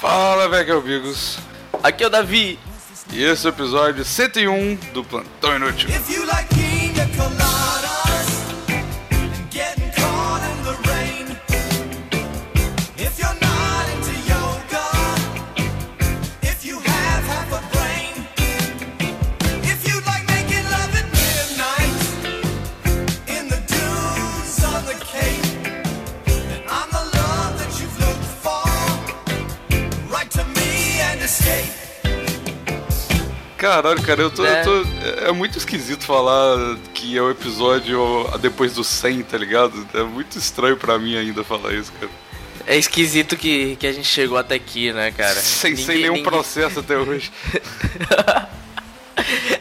Fala, velho, Bigos. Aqui é o Davi. E esse é o episódio 101 do Plantão Inútil. Caralho, cara, eu tô, é muito esquisito falar que é o episódio depois do 100, tá ligado? É muito estranho pra mim ainda falar isso, cara. É esquisito que a gente chegou até aqui, né, cara? Sem nenhum processo até hoje.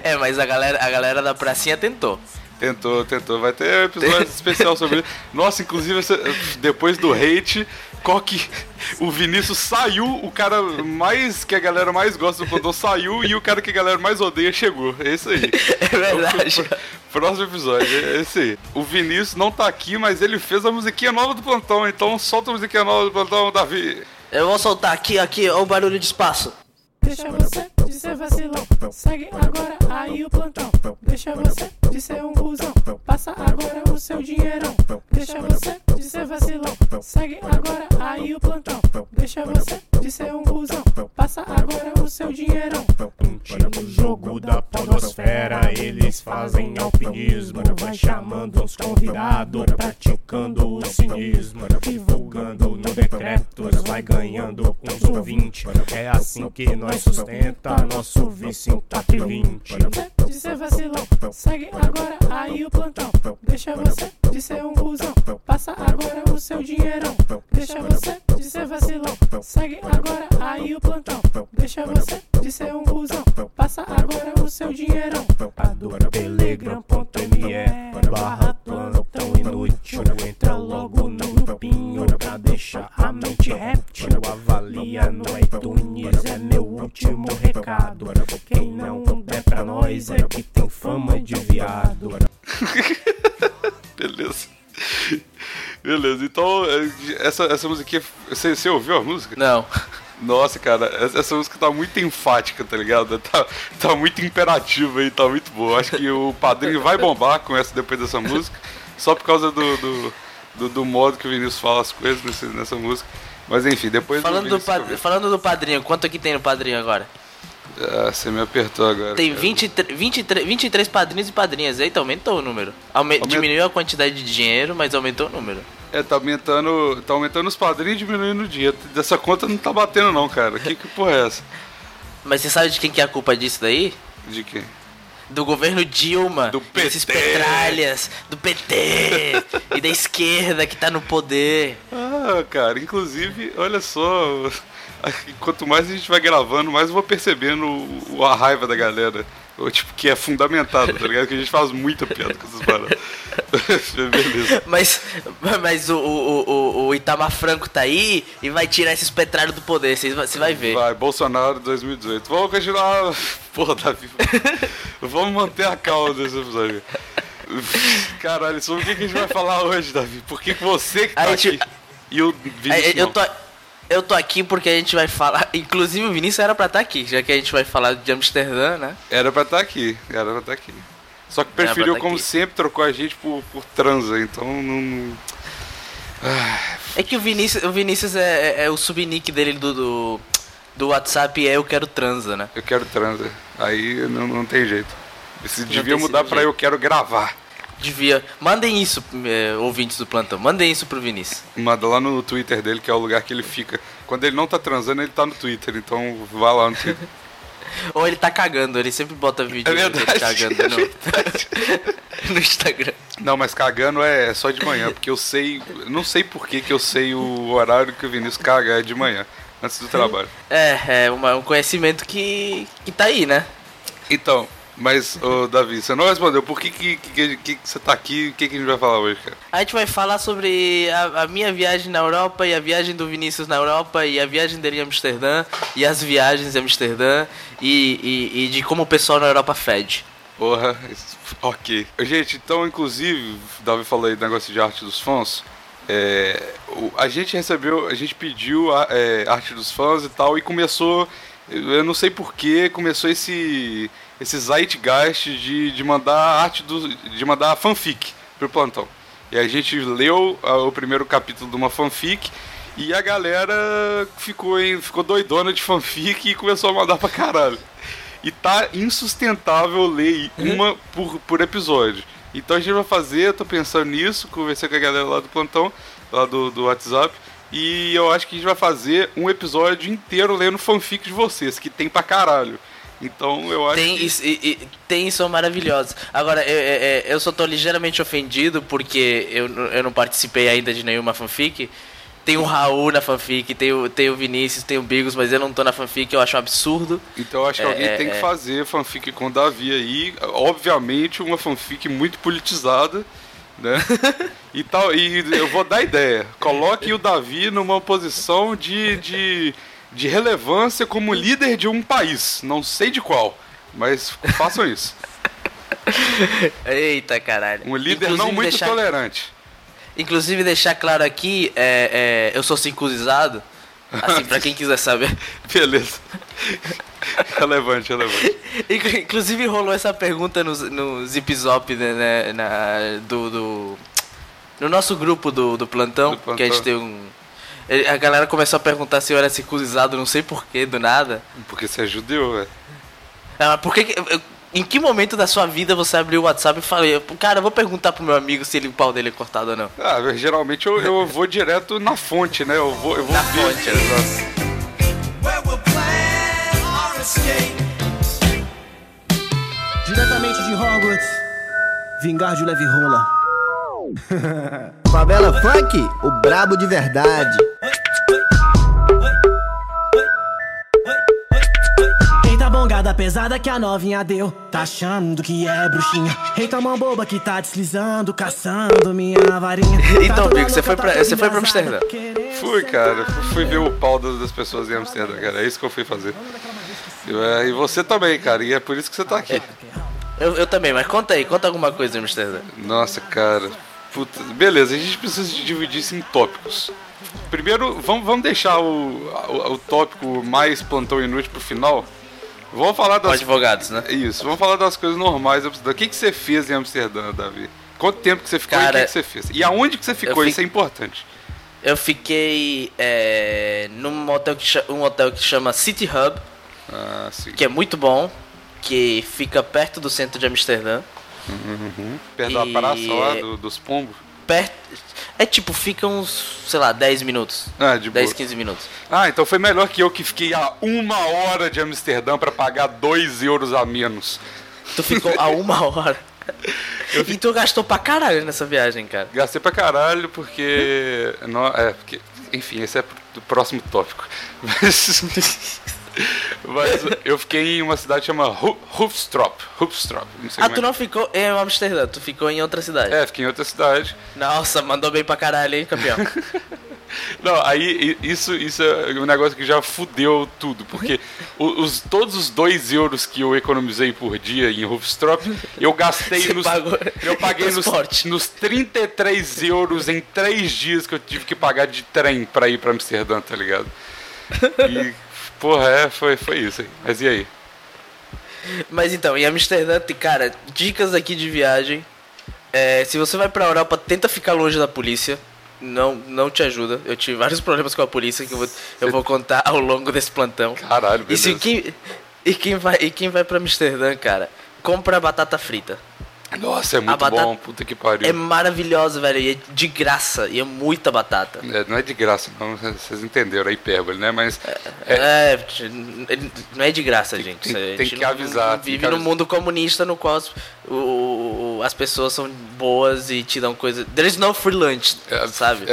É, mas a galera da pracinha tentou. Tentou. Vai ter um episódio especial sobre isso. Nossa, inclusive, depois do hate, o Vinícius saiu, o cara mais que a galera mais gosta do Plantão saiu e o cara que a galera mais odeia chegou. É isso aí. É verdade. Próximo episódio, é isso aí. O Vinícius não tá aqui, mas ele fez a musiquinha nova do Plantão, então solta a musiquinha nova do Plantão, Davi. Eu vou soltar aqui, ó, o barulho de espaço. Deixa você de ser vacilão, segue agora aí o plantão. Deixa você de ser um cuzão, passa agora o seu dinheirão. Deixa você de ser vacilão, segue agora aí o plantão. Deixa você de ser um cuzão, passa agora o seu dinheirão. No jogo da podosfera eles fazem alpinismo, vai chamando os convidados, praticando o cinismo, divulgando no Decrépitos, vai ganhando uns ouvintes. É assim que nós sustenta nosso vício em TAC20. De ser vacilão, segue agora aí o plantão. Deixa você de ser um cuzão, passa agora o seu dinheirão. Deixa você de ser vacilão, segue agora aí o plantão. Deixa você de ser um cuzão, passa agora o seu dinheirão. Adoro telegram.me/plantão inútil. Entra logo no grupinho pra deixar a mente réptil. Avalia no iTunes, é meu último recado. Quem não der pra nós é que tem fama de viado. Beleza, então essa musiquinha, você ouviu a música? Não. Nossa, cara, essa música tá muito enfática, tá ligado? Tá muito imperativa e tá muito boa. Acho que o padrinho vai bombar com essa depois dessa música. Só por causa do modo que o Vinícius fala as coisas nessa música. Mas enfim, depois... Falando do padrinho, quanto aqui tem no padrinho agora? Ah, você me apertou agora. Tem 23 padrinhos e padrinhas. Eita, aumentou o número. Diminuiu a quantidade de dinheiro, mas aumentou o número. É, tá aumentando os padrinhos e diminuindo o dinheiro. Dessa conta não tá batendo não, cara. Que porra é essa? Mas você sabe de quem que é a culpa disso daí? De quem? Do governo Dilma, do PT. Esses petralhas, do PT e da esquerda que tá no poder. Ah, cara, inclusive, olha só, quanto mais a gente vai gravando, mais eu vou percebendo a raiva da galera. Tipo, que é fundamentado, tá ligado? Que a gente faz muita piada com essas paradas. Beleza. Mas o Itamar Franco tá aí e vai tirar esses petralhos do poder, você vai ver. Vai, Bolsonaro 2018. Vamos continuar. Porra, Davi. Vamos manter a calma desse episódio. Caralho, sobre o que a gente vai falar hoje, Davi? Por que você que tá aqui? E o Vinícius não. Eu tô aqui porque a gente vai falar... Inclusive o Vinícius era pra estar aqui, já que a gente vai falar de Amsterdã, né? Era pra estar aqui. Só que preferiu, como sempre, trocou a gente por transa, então não... Ah. É que o Vinícius é o subnick dele do WhatsApp, é Eu Quero Transa, né? Eu Quero Transa. Aí não tem jeito. Isso devia mudar pra jeito. Eu Quero Gravar. Devia. Mandem isso, ouvintes do plantão. Mandem isso pro Vinícius. Manda lá no Twitter dele, que é o lugar que ele fica. Quando ele não tá transando, ele tá no Twitter. Então vá lá no Twitter. Ou ele tá cagando. Ele sempre bota vídeo dele cagando no Instagram. Não, mas cagando é só de manhã. Porque eu sei... Não sei por que eu sei o horário que o Vinícius caga é de manhã. Antes do trabalho. É um conhecimento que tá aí, né? Então... Mas, Davi, você não respondeu. Por que você tá aqui? O que a gente vai falar hoje, cara? A gente vai falar sobre a minha viagem na Europa e a viagem do Vinícius na Europa e a viagem dele em Amsterdã e as viagens em Amsterdã e de como o pessoal na Europa fede. Porra, ok. Gente, então, inclusive, Davi falou aí do negócio de arte dos fãs. a gente recebeu, a gente pediu arte dos fãs e tal, e começou, eu não sei porquê, começou esse zeitgeist de mandar de mandar fanfic pro Plantão. E a gente leu o primeiro capítulo de uma fanfic e a galera ficou doidona de fanfic e começou a mandar pra caralho. E tá insustentável ler uma por episódio. Então a gente vai fazer, eu tô pensando nisso, conversei com a galera lá do Plantão, lá do WhatsApp, e eu acho que a gente vai fazer um episódio inteiro lendo fanfic de vocês, que tem pra caralho. Então eu acho que... Tem, são maravilhosos. Agora, eu só tô ligeiramente ofendido porque eu não participei ainda de nenhuma fanfic. Tem o Raul na fanfic, tem o Vinícius, tem o Bigos, mas eu não tô na fanfic, eu acho um absurdo. Então eu acho que alguém tem que fazer fanfic com o Davi aí. Obviamente uma fanfic muito politizada, né? E tal, e eu vou dar ideia. Coloque o Davi numa posição de relevância como líder de um país. Não sei de qual, mas façam isso. Eita caralho. Um líder inclusive não muito tolerante. Inclusive, deixar claro aqui, eu sou sincusizado, assim, pra quem quiser saber. Beleza. Relevante. Inclusive, rolou essa pergunta no Zip-Zop, né, no nosso grupo do Plantão, que a gente tem a galera começou a perguntar se eu era sincusizado, não sei porquê, do nada. Porque você é judeu, velho. Ah, mas por que... Em que momento da sua vida você abriu o WhatsApp e falei, cara, eu vou perguntar pro meu amigo se o pau dele é cortado ou não? Ah, geralmente eu vou direto na fonte, né? Eu vou na fonte, exato. Diretamente de Hogwarts, vingar de leve rola. Favela Funk, o brabo de verdade. Bongada pesada que a novinha deu, tá achando que é bruxinha. Eita mão boba que tá deslizando, caçando minha varinha. Então, Bico, você foi pra Amsterdã? Fui, cara. Fui ver o pau das pessoas em Amsterdã, cara. É isso que eu fui fazer. E você também, cara. E é por isso que você tá aqui. Eu também, mas conta aí. Conta alguma coisa em Amsterdã. Nossa, cara. Puta. Beleza, a gente precisa dividir isso em tópicos. Primeiro, vamos deixar o tópico mais Plantão Inútil pro final. Vamos falar das... advogados, né? Isso, vamos falar das coisas normais em Amsterdã. O que você fez em Amsterdã, Davi? Quanto tempo que você ficou, cara, e o que você fez? E aonde que você ficou? Isso é importante. Eu fiquei num hotel que chama City Hub, que é muito bom, que fica perto do centro de Amsterdã. Perto da praça lá dos pombos? Fica uns, sei lá, 10 minutos. Ah, de boa. 10, 15 minutos. Ah, então foi melhor que eu, que fiquei a uma hora de Amsterdã pra pagar 2 euros a menos. Tu ficou a uma hora? E tu gastou pra caralho nessa viagem, cara. Gastei pra caralho porque... porque... Enfim, esse é o próximo tópico. Mas eu fiquei em uma cidade chamada Rufstrop. Tu não ficou em Amsterdã, tu ficou em outra cidade. É, fiquei em outra cidade. Nossa, mandou bem pra caralho, hein, campeão. Não, aí isso é um negócio que já fudeu tudo, porque todos os 2 euros que eu economizei por dia em Rufstrop, eu gastei eu paguei nos 33 euros em 3 dias que eu tive que pagar de trem pra ir pra Amsterdã, tá ligado? E... porra, foi isso aí. Mas e aí? Mas então, em Amsterdã, cara, dicas aqui de viagem. Se você vai pra Europa, tenta ficar longe da polícia. Não te ajuda. Eu tive vários problemas com a polícia que eu vou contar ao longo desse plantão. Caralho, beleza. E quem vai pra Amsterdã, cara, compra batata frita. Nossa, é muito bom, puta que pariu. É maravilhoso, velho, e é de graça, e é muita batata. Não é de graça, não, vocês entenderam a hipérbole, né? Mas não é de graça, gente. A gente vive num mundo comunista no qual as pessoas são boas e te dão coisa. There's no free lunch, sabe?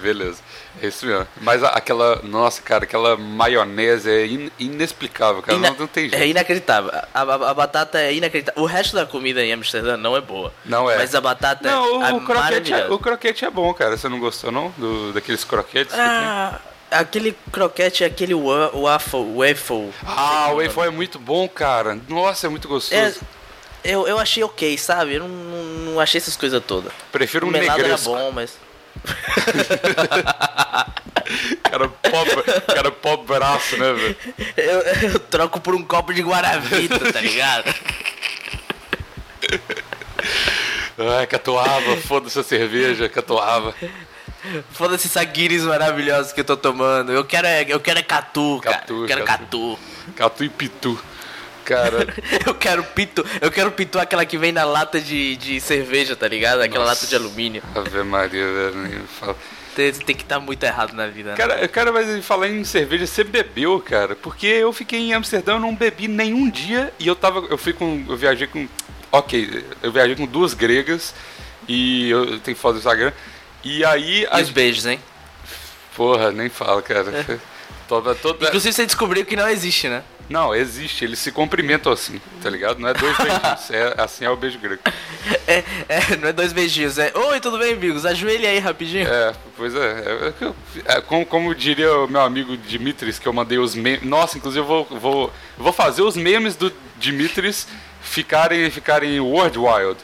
Beleza, é isso mesmo. Mas aquela maionese é inexplicável, cara, não tem jeito. É inacreditável, a batata é inacreditável. O resto da comida em Amsterdã não é boa. Não é. Mas a batata o croquete é bom, cara. Você não gostou, não? Daqueles croquetes que tem? Aquele croquete, aquele waffle. Ah, o waffle é muito bom, cara. Nossa, é muito gostoso. Eu achei ok, sabe? Eu não achei essas coisas todas. Prefiro um negresco. Era bom, mas... Cara pop braço, né, velho? Eu troco por um copo de Guaravita, tá ligado? Ai, catuaba, foda-se a cerveja, catuaba. Foda-se essa guiris maravilhosa que eu tô tomando. Eu quero é catu, cara. Eu quero catu. Catu e pitu. Cara. Eu quero pitu, aquela que vem na lata de cerveja, tá ligado? Aquela Nossa. Lata de alumínio. Ave Maria, velho. Tem que estar muito errado na vida, né? Cara, mas falar em cerveja, você bebeu, cara? Porque eu fiquei em Amsterdã, eu não bebi nenhum dia e eu viajei com duas gregas e eu tenho foto do Instagram. E aí... E os beijos, hein? Porra, nem fala, cara. Toda... Inclusive você descobriu que não existe, né? Não, existe. Eles se cumprimentam assim, tá ligado? Não é dois beijinhos. Assim é o beijo grego. Não é dois beijinhos. É, oi, tudo bem, Bigos? Ajoelha aí rapidinho. É, pois é. Como diria o meu amigo Dimitris, que eu mandei os memes... Nossa, inclusive eu vou fazer os memes do Dimitris ficarem worldwide.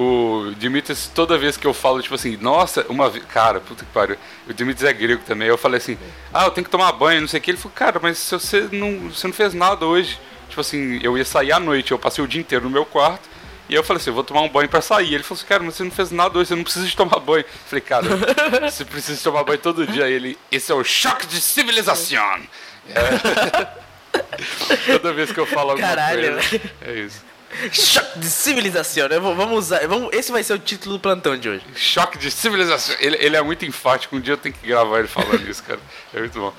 O Dimitris, toda vez que eu falo, tipo assim, nossa, uma vez... Cara, puta que pariu. O Dimitris é grego também. Eu falei assim, eu tenho que tomar banho, não sei o que. Ele falou, cara, mas se você não fez nada hoje. Tipo assim, eu ia sair à noite. Eu passei o dia inteiro no meu quarto. E eu falei assim, eu vou tomar um banho pra sair. Ele falou assim, cara, mas você não fez nada hoje, você não precisa de tomar banho. Eu falei, cara, você precisa tomar banho todo dia. Aí ele, esse é o choque de civilização. Toda vez que eu falo alguma coisa, é isso. Choque de civilização, né? Vamos usar, esse vai ser o título do plantão de hoje. Choque de civilização. Ele é muito enfático. Um dia eu tenho que gravar ele falando isso, cara. É muito bom.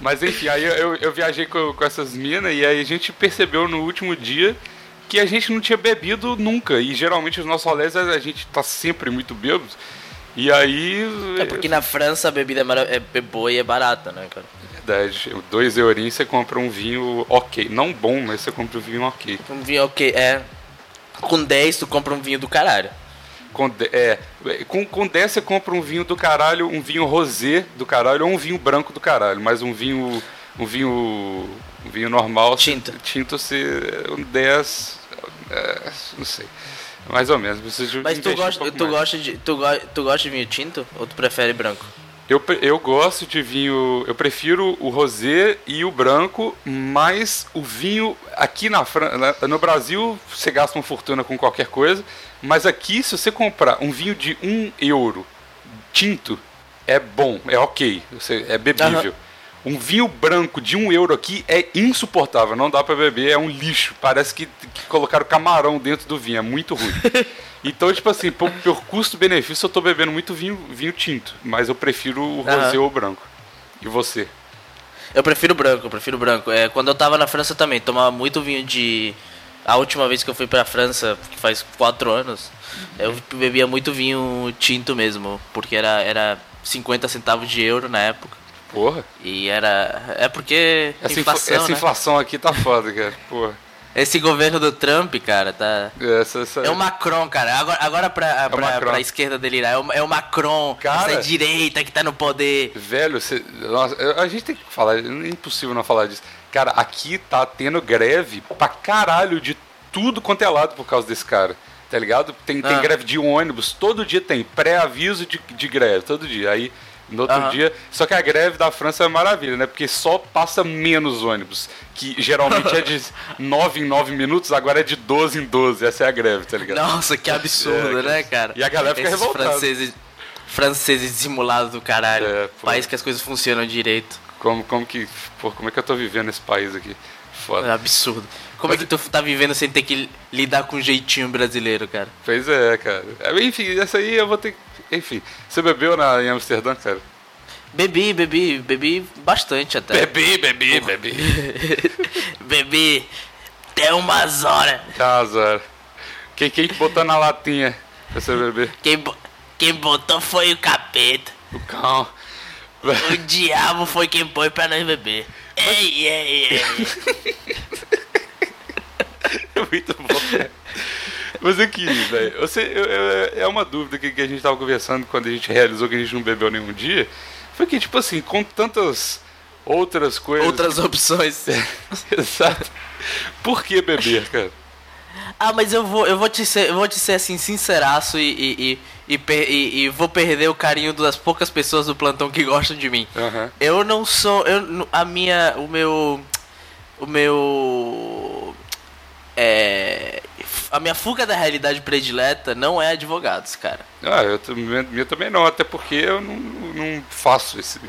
Mas enfim, aí eu viajei com essas minas. E aí a gente percebeu no último dia que a gente não tinha bebido nunca. E geralmente os nossos rolês a gente tá sempre muito bêbado. E aí... É porque na França a bebida é boa e é barata, né, cara? 2 € você compra um vinho ok. Não bom, mas você compra um vinho ok. Um vinho ok, é. Com 10 tu compra um vinho do caralho. Com 10 você compra um vinho do caralho, um vinho rosé do caralho ou um vinho branco do caralho. Mas um vinho normal... Tinto você... Um 10... não sei. Mais ou menos. Mas tu gosta de vinho tinto ou tu prefere branco? Eu gosto de vinho... Eu prefiro o rosé e o branco, mas o vinho... Aqui na França... No Brasil, você gasta uma fortuna com qualquer coisa, mas aqui, se você comprar um vinho de 1 € tinto, é bom, é ok, é bebível. Uhum. Um vinho branco de 1 € aqui é insuportável, não dá pra beber, é um lixo. Parece que colocaram camarão dentro do vinho, é muito ruim. Então, tipo assim, por custo-benefício, eu tô bebendo muito vinho tinto. Mas eu prefiro o rosé ou o branco. E você? Eu prefiro branco. Quando eu tava na França também, tomava muito vinho de... A última vez que eu fui pra França, que faz 4 anos, eu bebia muito vinho tinto mesmo. Porque era 50 centavos de euro na época. Porra! E era... É porque... Essa inflação, né? Aqui tá foda, cara. Porra. Esse governo do Trump, cara, tá... É o Macron, cara. Agora pra esquerda delirar. É o Macron, cara, essa direita que tá no poder. Velho, nossa, a gente tem que falar... É impossível não falar disso. Cara, aqui tá tendo greve pra caralho de tudo quanto é lado por causa desse cara. Tá ligado? Tem greve de ônibus. Todo dia tem pré-aviso de greve. Todo dia. Aí, no outro dia... Só que a greve da França é maravilha, né? Porque só passa menos ônibus. Que geralmente é de 9 em 9 minutos, agora é de 12 em 12. Essa é a greve, tá ligado? Nossa, que absurdo, né, cara? E a galera fica revoltada. Franceses dissimulados do caralho. País que as coisas funcionam direito. Como é que eu tô vivendo nesse país aqui? Foda. É absurdo. Como é que tu tá vivendo sem ter que lidar com o jeitinho brasileiro, cara? Pois é, cara. Enfim, essa aí eu vou ter que... Enfim, você bebeu em Amsterdã, cara? Bebi bastante até. Bebi até umas horas. Quem botou na latinha pra você beber? Quem botou foi o capeta. O cão. O diabo foi quem põe pra nós beber. Ei. Muito bom, cara. Mas aqui, velho, é uma dúvida que a gente tava conversando quando a gente realizou que a gente não bebeu nenhum dia. Foi que, tipo assim, com tantas outras coisas... Outras opções. Exato. Por que beber, cara? Ah, mas eu vou te ser assim, sinceraço e, e, e vou perder o carinho das poucas pessoas do plantão que gostam de mim. Uhum. Eu não sou... A minha fuga da realidade predileta não é advogados, cara. Ah, eu também não, até porque eu não faço esse...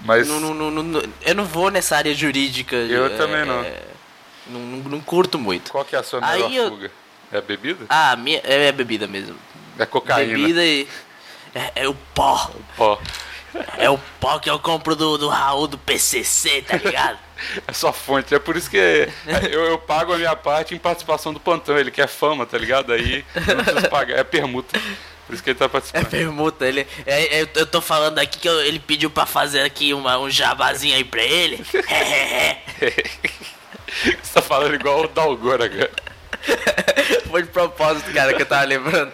Mas eu não vou nessa área jurídica. Eu também não. Não curto muito. Qual que é a sua melhor fuga? É a bebida? Ah, é bebida mesmo. É cocaína. Bebida e... É o pó. O pó. É o pó que eu compro do Raul do PCC, tá ligado? É só fonte, é por isso que eu pago a minha parte em participação do plantão. Ele quer fama, tá ligado? Aí eu não preciso pagar, é permuta. Por isso que ele tá participando. É permuta, eu tô falando aqui que ele pediu pra fazer aqui um jabazinho aí pra ele. Você tá falando igual o Dalgor agora. Foi de propósito, cara, que eu tava lembrando.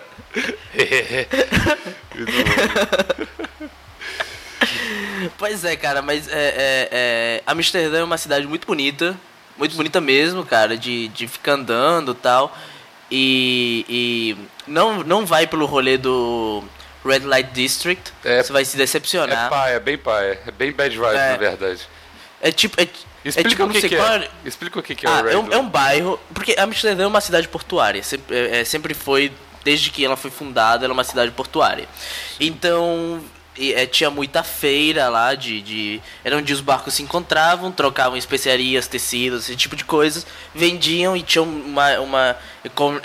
Pois é, cara, mas Amsterdã é uma cidade muito bonita mesmo, cara, de ficar andando e tal. E não vai pelo rolê do Red Light District, você vai se decepcionar. É bem paia, é bem bad vibes, na verdade. Explica o que é o Red Light. É um bairro, porque Amsterdã é uma cidade portuária, sempre foi, desde que ela foi fundada, ela é uma cidade portuária. Então... tinha muita feira lá, era onde os barcos se encontravam, trocavam especiarias, tecidos, esse tipo de coisas, vendiam, e tinha uma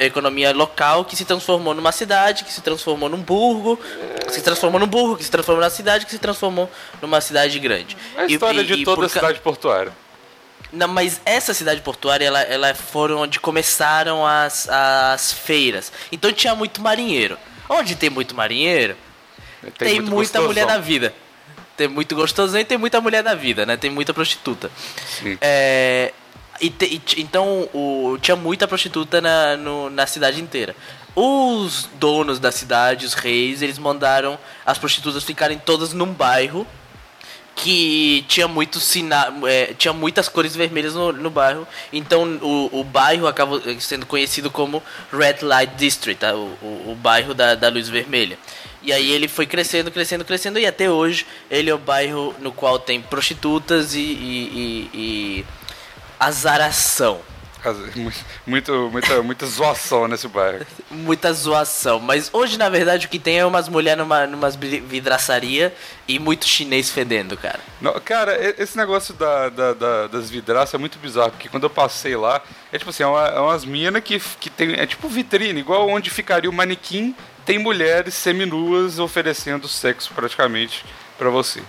economia local que se transformou numa cidade, que se transformou num burgo, que se transformou num burgo, que se transformou na cidade, que se transformou numa cidade grande. É a história de toda a cidade portuária. Não, mas essa cidade portuária, ela foram onde começaram as feiras. Então tinha muito marinheiro. Onde tem muito marinheiro... Tem muita mulher na vida. Tem muito gostosão e tem muita mulher na vida, né? Tem muita prostituta. Sim. Então tinha muita prostituta na cidade inteira. Os donos da cidade, os reis, eles mandaram as prostitutas ficarem todas num bairro que tinha tinha muitas cores vermelhas no bairro. Então o bairro acabou sendo conhecido como Red Light District, tá? O bairro da luz vermelha. E aí ele foi crescendo, e até hoje ele é o bairro no qual tem prostitutas e azaração. Muita zoação nesse bairro. Muita zoação, mas hoje na verdade o que tem é umas mulheres numa vidraçaria e muito chinês fedendo, cara. Não, cara, esse negócio das vidraças é muito bizarro, porque quando eu passei lá, é tipo assim, umas minas que tem, é tipo vitrine, igual onde ficaria o manequim. Tem mulheres seminuas oferecendo sexo praticamente pra você.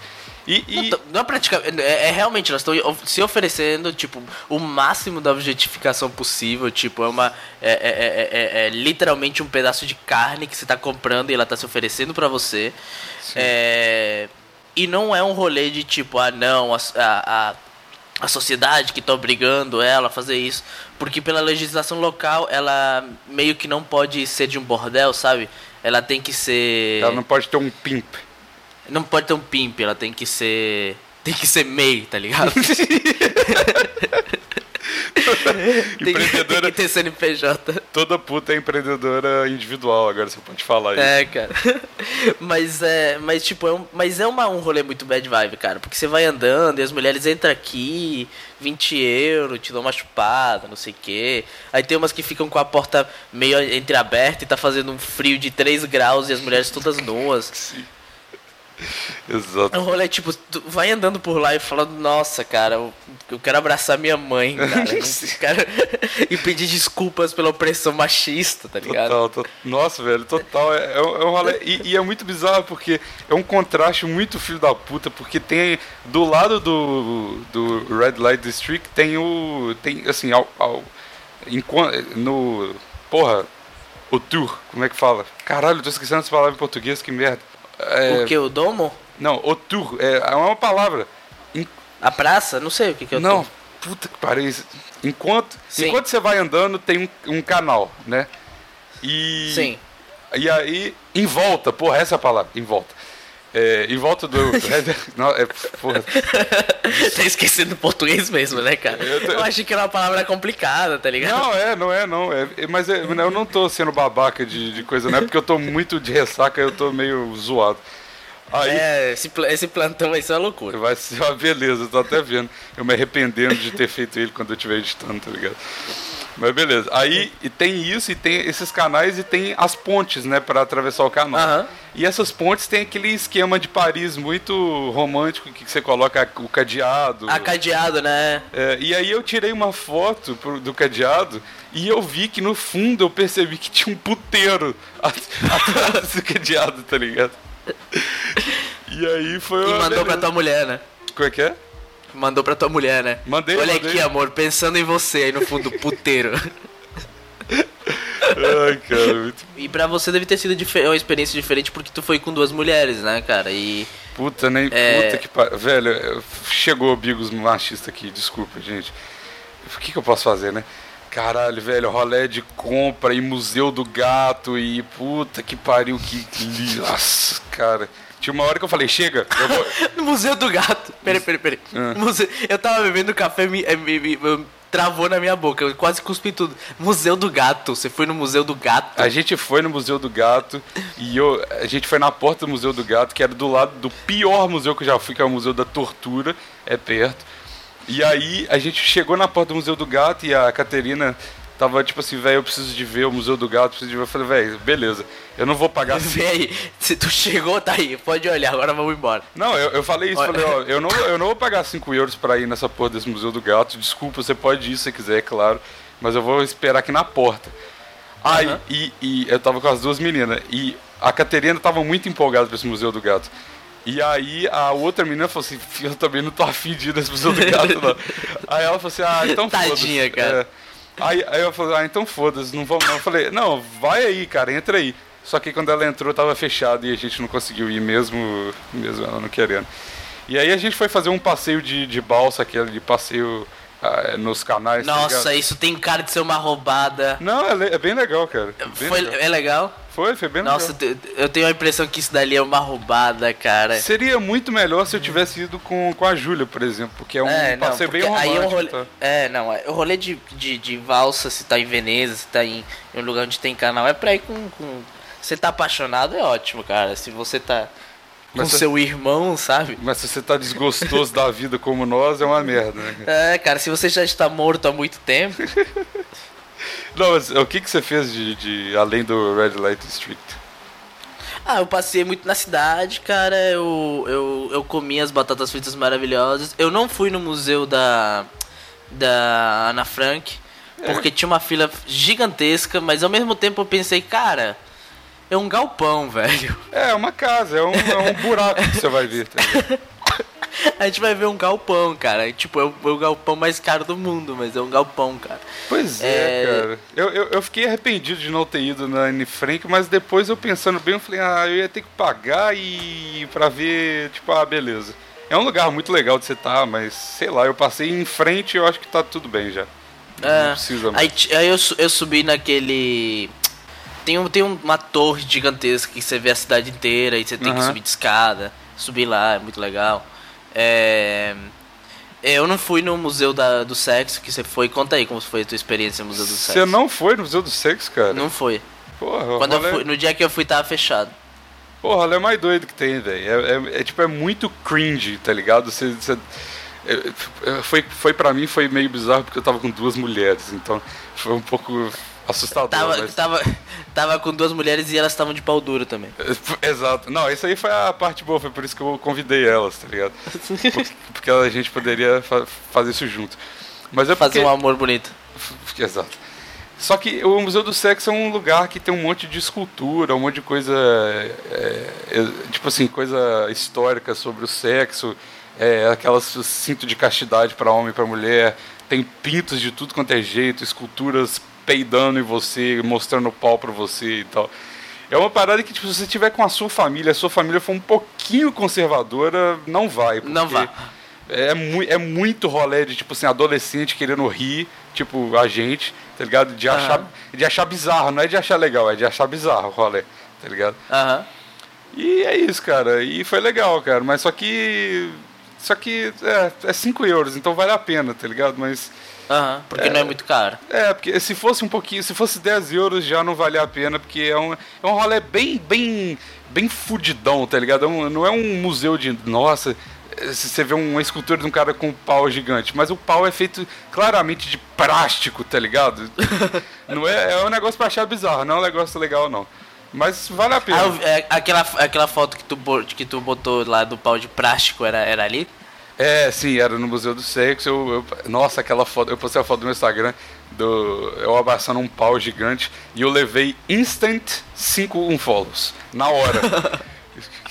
Não é praticamente, é realmente, elas estão se oferecendo, tipo, o máximo da objetificação possível. Tipo, é literalmente um pedaço de carne que você tá comprando e ela tá se oferecendo pra você. E não é um rolê de tipo, a sociedade que tá obrigando ela a fazer isso, porque pela legislação local ela meio que não pode ser de um bordel, sabe? Ela tem que ser... Ela não pode ter um pimp. Não pode ter um pimp, ela tem que ser... Tem que ser MEI, tá ligado? Tem que ter CNPJ. Toda puta é empreendedora individual, agora você pode falar isso. É, cara. Mas é um rolê muito bad vibe, cara. Porque você vai andando e as mulheres entram aqui, 20 €, te dão uma chupada, não sei o quê. Aí tem umas que ficam com a porta meio entreaberta e tá fazendo um frio de 3 graus e as mulheres todas nuas. Sim. Exato. O rolê, tipo, tu vai andando por lá e falando, nossa, cara, eu quero abraçar minha mãe, cara. E pedir desculpas pela opressão machista, tá ligado? Total. Nossa, velho, total. É um rolê. E é muito bizarro porque é um contraste muito filho da puta, porque tem do lado do Red Light District tem assim, o tour, como é que fala? Caralho, eu tô esquecendo essa palavra em português, que merda. O que? O domo? Não, o tour. É uma palavra. A praça? Não sei o que é o tour. Não, puta que pariu. Enquanto você vai andando, tem um canal, né? E aí, em volta. Porra, essa é a palavra, em volta. É, em volta do... Porra. Tá esquecendo o português mesmo, né, cara? Eu achei que era uma palavra complicada, tá ligado? Não. Mas eu não tô sendo babaca de coisa, não é porque eu tô muito de ressaca, eu tô meio zoado. Aí, esse plantão vai ser uma loucura. Vai ser uma beleza, eu tô até vendo. Eu me arrependendo de ter feito ele quando eu estiver editando, tá ligado? Mas beleza. Aí e tem isso, e tem esses canais, e tem as pontes, né, pra atravessar o canal. Uhum. E essas pontes tem aquele esquema de Paris muito romântico, que você coloca o cadeado. A cadeado, né? É, e aí eu tirei uma foto do cadeado, e eu vi que no fundo eu percebi que tinha um puteiro atrás do cadeado, tá ligado? E aí foi... E mandou pra tua mulher, né? Como é que é? Mandou pra tua mulher, né? Mandei. Aqui, amor, pensando em você aí no fundo, puteiro. Ai, cara, muito... E pra você deve ter sido uma experiência diferente porque tu foi com duas mulheres, né, cara? E... Puta que pariu. Velho, chegou o Bigos machista aqui, desculpa, gente. O que eu posso fazer, né? Caralho, velho, rolê de compra e Museu do Gato e puta que pariu, que... Nossa, cara... Tinha uma hora que eu falei, chega, eu vou... No Museu do Gato. Peraí. Ah. Eu tava bebendo café, me travou na minha boca, eu quase cuspi tudo. Museu do Gato, você foi no Museu do Gato? A gente foi no Museu do Gato e a gente foi na porta do Museu do Gato, que era do lado do pior museu que eu já fui, que é o Museu da Tortura, é perto. E aí a gente chegou na porta do Museu do Gato e a Caterina... Tava tipo assim, velho, eu preciso de ver o Museu do Gato, preciso de ver. Eu falei, velho, beleza, eu não vou pagar. Véi, se tu chegou, tá aí, pode olhar, agora vamos embora. Não, eu falei isso, falei, ó, eu não vou pagar 5 euros pra ir nessa porra desse Museu do Gato, desculpa, você pode ir se quiser, é claro, mas eu vou esperar aqui na porta. Aí, uhum. e eu tava com as duas meninas, e a Caterina tava muito empolgada pra esse Museu do Gato. E aí a outra menina falou assim, eu também não tô afim de ir nesse Museu do Gato, não. Aí ela falou assim, então foda-se. Tadinha, cara. Aí eu falei, então foda-se, não vamos não. Eu falei, não, vai aí, cara, entra aí. Só que quando ela entrou, tava fechado e a gente não conseguiu ir mesmo ela não querendo. E aí a gente foi fazer um passeio de balsa, aquele passeio nos canais. Nossa, tá, isso tem cara de ser uma roubada. Não, é bem legal, cara. É legal? Foi bem legal. Nossa, eu tenho a impressão que isso dali é uma roubada, cara. Seria muito melhor se eu tivesse ido com a Júlia, por exemplo, porque é um passeio bem romântico. Aí o rolê de valsa, se tá em Veneza, se tá em um lugar onde tem canal, é pra ir com... Você tá apaixonado, é ótimo, cara. Se você tá com seu irmão, sabe? Mas se você tá desgostoso da vida como nós, é uma merda, né? É, cara, se você já está morto há muito tempo... Não, mas o que você fez de além do Red Light District? Eu passei muito na cidade, cara. Eu comi as batatas fritas maravilhosas. Eu não fui no museu da Anne Frank, porque tinha uma fila gigantesca, mas ao mesmo tempo eu pensei, cara, é um galpão, velho. É uma casa, é um buraco que você vai ver, tá ligado? A gente vai ver um galpão, cara. Tipo, é o galpão mais caro do mundo, mas é um galpão, cara. Pois é, cara. Eu fiquei arrependido de não ter ido na Anne Frank, mas depois eu pensando bem, eu falei, eu ia ter que pagar e pra ver, tipo, beleza. É um lugar muito legal de você estar, mas sei lá, eu passei em frente e eu acho que tá tudo bem já. Não precisa mais. Aí eu subi naquele... Tem uma torre gigantesca que você vê a cidade inteira e você tem que subir de escada. Subir lá, é muito legal. Eu não fui no Museu do Sexo que você foi. Conta aí como foi a tua experiência no Museu do Sexo. Você não foi no Museu do Sexo, cara? Não foi. Porra, no dia que eu fui tava fechado. Porra, ele é mais doido que tem, velho. Tipo, é muito cringe, tá ligado? Foi pra mim, foi meio bizarro porque eu tava com duas mulheres, então foi um pouco assustador. Tava com duas mulheres e elas estavam de pau duro também. Exato. Não, isso aí foi a parte boa, foi por isso que eu convidei elas, tá ligado? Porque a gente poderia fazer isso junto. Mas é fazer um amor bonito. Exato. Só que o Museu do Sexo é um lugar que tem um monte de escultura, um monte de coisa, tipo assim, coisa histórica sobre o sexo, aquelas cinto de castidade para homem e para mulher, tem pintos de tudo quanto é jeito, esculturas peidando em você, mostrando o pau pra você e tal. É uma parada que, tipo, se você tiver com a sua família for um pouquinho conservadora, não vai. Não vai. É muito rolê de, tipo assim, adolescente querendo rir, tipo, a gente, tá ligado? De achar bizarro, não é de achar legal, é de achar bizarro o rolê, tá ligado? Aham. E é isso, cara. E foi legal, cara. Mas só que é 5 euros, então vale a pena, tá ligado? Mas... Uhum, porque não é muito caro. É, porque se fosse um pouquinho, se fosse 10 euros já não valia a pena, porque é um rolê bem fudidão, tá ligado? Não é um museu de... Nossa, você vê uma escultura de um cara com um pau gigante, mas o pau é feito claramente de plástico, tá ligado? Não é um negócio pra achar bizarro, não é um negócio legal, não. Mas vale a pena. Aquela foto que tu botou lá do pau de plástico era ali? É, sim, era no Museu do Sexo. Nossa, aquela foto, eu postei a foto no Instagram, eu abraçando um pau gigante, e eu levei instant 5 unfollows, na hora.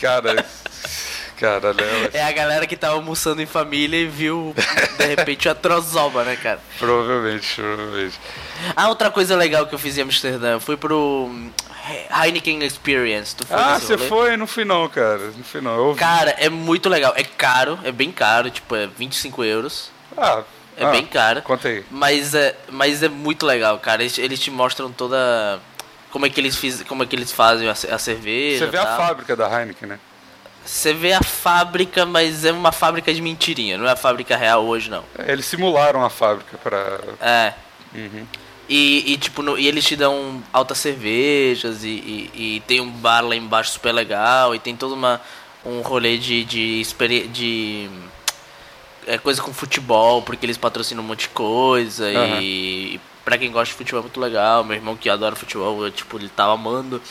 Cara, é a galera que tava almoçando em família e viu, de repente, a trozoba, né, cara? Provavelmente. Ah, outra coisa legal que eu fiz em Amsterdã, eu fui pro... Heineken Experience, tu foi? Ah, você foi? Não fui não, cara. Não fui não. Cara, é muito legal. É caro, é bem caro, tipo, é 25 euros. Ah, é bem caro. Conta aí. Mas é muito legal, cara. Eles te mostram toda... Como é que eles fazem a cerveja. Você vê a fábrica da Heineken, né? Você vê a fábrica, mas é uma fábrica de mentirinha. Não é a fábrica real hoje, não. Eles simularam a fábrica pra... É. Uhum. E eles te dão altas cervejas e tem um bar lá embaixo super legal e tem todo um rolê de coisa com futebol, porque eles patrocinam um monte de coisa. Uhum. E pra quem gosta de futebol é muito legal. Meu irmão que adora futebol, ele tava amando.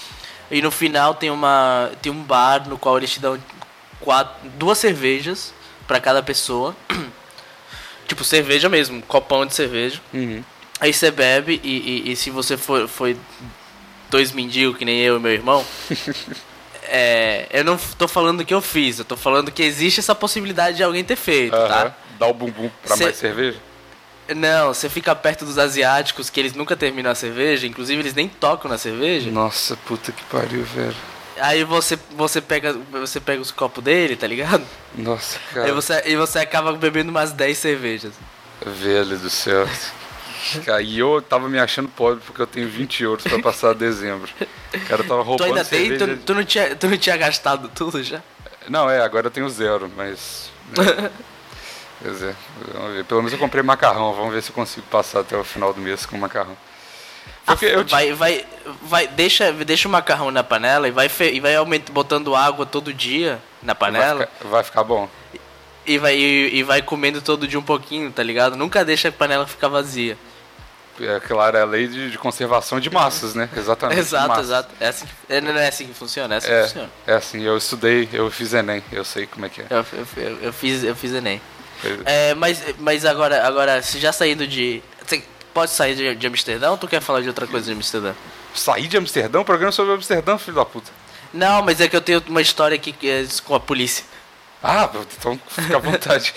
E no final tem um bar no qual eles te dão 2 cervejas pra cada pessoa. Tipo, cerveja mesmo, copão de cerveja. Uhum. Aí você bebe e se você foi dois mendigos, que nem eu e meu irmão, eu não tô falando que eu fiz, eu tô falando que existe essa possibilidade de alguém ter feito, tá? Dá o bumbum pra mais cerveja? Não, você fica perto dos asiáticos que eles nunca terminam a cerveja, inclusive eles nem tocam na cerveja. Nossa, puta que pariu, velho. Aí você pega os copos dele, tá ligado? Nossa, cara. E você acaba bebendo umas 10 cervejas. Velho do céu. E eu tava me achando pobre porque eu tenho 20 euros pra passar dezembro. O cara tava roubando cerveja. Tu não tinha gastado tudo já? Não, agora eu tenho 0, mas... Quer dizer, vamos ver. Pelo menos eu comprei macarrão, vamos ver se eu consigo passar até o final do mês com macarrão. Deixa o macarrão na panela e vai botando água todo dia na panela. Vai ficar bom. E vai comendo todo dia um pouquinho, tá ligado? Nunca deixa a panela ficar vazia. É claro, é a lei de conservação de massas, né? Exatamente. Exato. É assim que, não é assim que funciona, é assim que funciona. É assim, eu estudei, eu fiz Enem, eu sei como é que é. Eu fiz Enem. Mas agora, se já saindo de... Você pode sair de Amsterdã ou tu quer falar de outra coisa de Amsterdã? Sair de Amsterdã? Um programa sobre Amsterdã, filho da puta. Não, mas é que eu tenho uma história aqui com a polícia. Ah, então fica à vontade.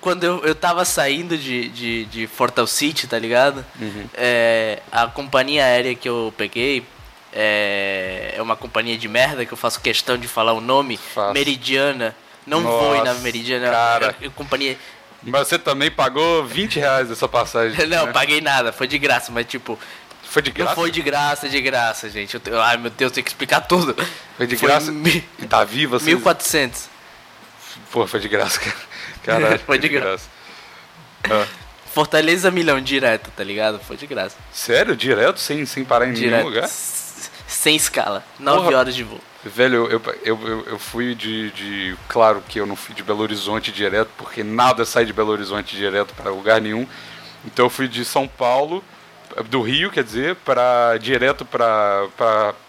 Quando eu tava saindo de Fortal City, tá ligado? Uhum. A companhia aérea que eu peguei é uma companhia de merda que eu faço questão de falar o nome. Meridiana. Não vou na Meridiana. Cara. Companhia... Mas você também pagou R$20 essa passagem. Não, né? Paguei nada, foi de graça, mas tipo... Foi de graça? Não foi de graça, gente. Ai, meu Deus, tem que explicar tudo. Foi de graça? Davi, você... 1.400. Pô, foi de graça, cara. Caralho, foi de graça. Fortaleza milhão, direto, tá ligado? Foi de graça. Sério? Direto? Sem parar em nenhum lugar? Sem escala. 9 horas de voo. Velho, eu fui de... Claro que eu não fui de Belo Horizonte direto, porque nada sai de Belo Horizonte direto pra lugar nenhum. Então eu fui de São Paulo... do Rio, quer dizer, direto pra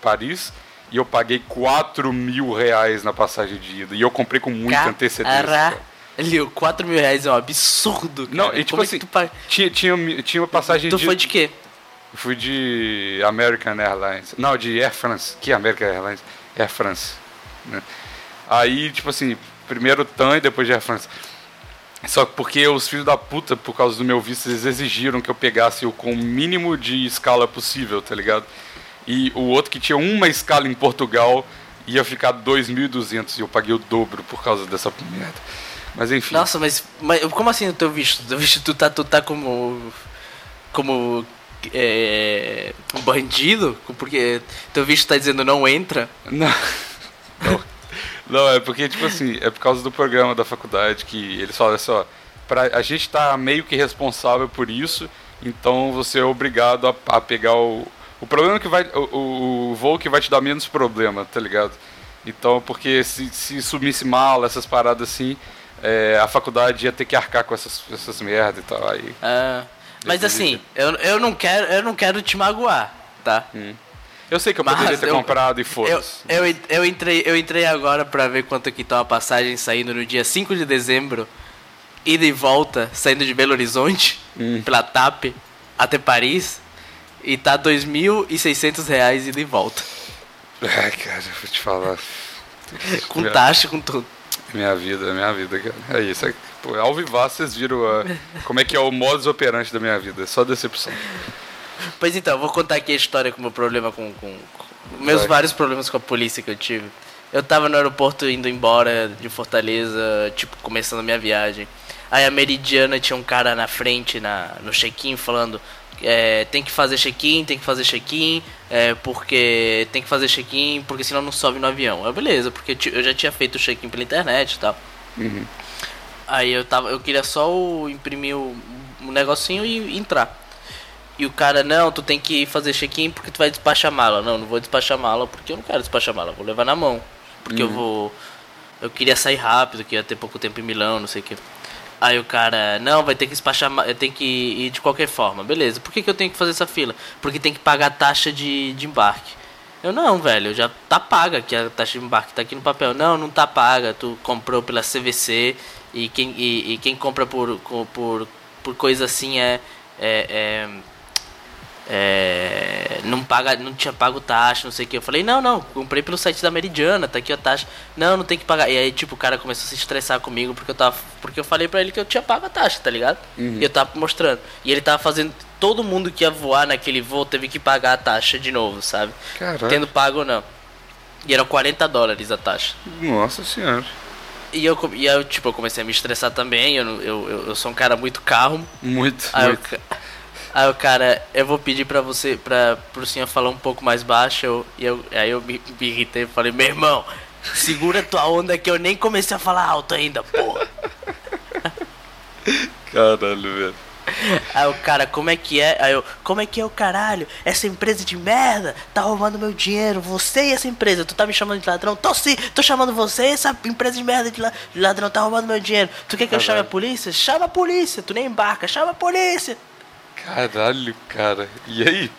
Paris, e eu paguei R$4.000 na passagem de ida, e eu comprei com muita antecedência. Caralho, R$4.000 é um absurdo, cara. Não, e tipo assim, tinha uma passagem de... Tu foi de quê? Eu fui de American Airlines, não, de Air France, que American Airlines? Air France, né? Aí, tipo assim, primeiro TAM e depois de Air France. Só que porque os filhos da puta, por causa do meu visto, eles exigiram que eu pegasse com o mínimo de escala possível, tá ligado? E o outro que tinha uma escala em Portugal ia ficar 2.200 e eu paguei o dobro por causa dessa merda. Mas enfim. Nossa, mas como assim o teu visto? O teu visto tu tá como bandido? Porque teu visto tá dizendo não entra? Não. Não, é porque, tipo assim, é por causa do programa da faculdade que eles falam assim, ó, a gente tá meio que responsável por isso, então você é obrigado a pegar o problema que vai... O voo que vai te dar menos problema, tá ligado? Então, porque se sumisse mala, essas paradas assim, a faculdade ia ter que arcar com essas merdas e tal, aí... Ah, mas assim, eu não quero te magoar, tá? Eu sei que eu poderia ter comprado e foda-se. Eu entrei agora pra ver quanto que tá uma passagem saindo no dia 5 de dezembro, ida e volta, saindo de Belo Horizonte, pela TAP, até Paris, e tá R$2.600 ida e volta. Ai, cara, vou te falar. Com taxa, com tudo. Minha vida, cara. É isso. Pô, ao vivar, vocês viram como é que é o modus operandi da minha vida. É só decepção. Pois então, vou contar aqui a história com o meu problema com meus vários problemas com a polícia que eu tive. Eu tava no aeroporto indo embora de Fortaleza, tipo, começando a minha viagem. Aí a Meridiana tinha um cara na frente, no check-in, falando tem que fazer check-in, porque senão não sobe no avião. Eu, beleza, porque eu já tinha feito o check-in pela internet e tal. Uhum. Aí eu queria só imprimir um negocinho e entrar. E o cara, não, tu tem que fazer check-in porque tu vai despachar mala. Não vou despachar mala porque eu não quero despachar mala, vou levar na mão. Porque eu queria sair rápido, que ia ter pouco tempo em Milão, não sei o que. Aí o cara, não, vai ter que despachar, tem que ir de qualquer forma. Beleza, por que eu tenho que fazer essa fila? Porque tem que pagar a taxa de embarque. Eu, não, velho, já tá paga aqui, a taxa de embarque tá aqui no papel. Não tá paga, tu comprou pela CVC e quem compra por coisa assim não paga, não tinha pago taxa, não sei o que. Eu falei, não, comprei pelo site da Meridiana, tá aqui a taxa. Não tem que pagar. E aí, tipo, o cara começou a se estressar comigo porque eu falei pra ele que eu tinha pago a taxa, tá ligado? Uhum. E eu tava mostrando. E ele tava fazendo, todo mundo que ia voar naquele voo teve que pagar a taxa de novo, sabe? Caraca. Tendo pago ou não. E eram $40 a taxa. Nossa senhora. E eu tipo, eu comecei a me estressar também. Eu sou um cara muito calmo. Muito. Aí o cara, eu vou pedir pra você, pro senhor falar um pouco mais baixo. Aí eu me irritei e falei, meu irmão, segura tua onda que eu nem comecei a falar alto ainda, porra. Caralho, velho. Aí o cara, como é que é? Aí eu, como é que é o caralho? Essa empresa de merda tá roubando meu dinheiro. Você e essa empresa, tu tá me chamando de ladrão? Tô sim, tô chamando você e essa empresa de merda de ladrão tá roubando meu dinheiro. Tu quer que eu chame a polícia? Chama a polícia, tu nem embarca, chama a polícia. Caralho, cara. E aí?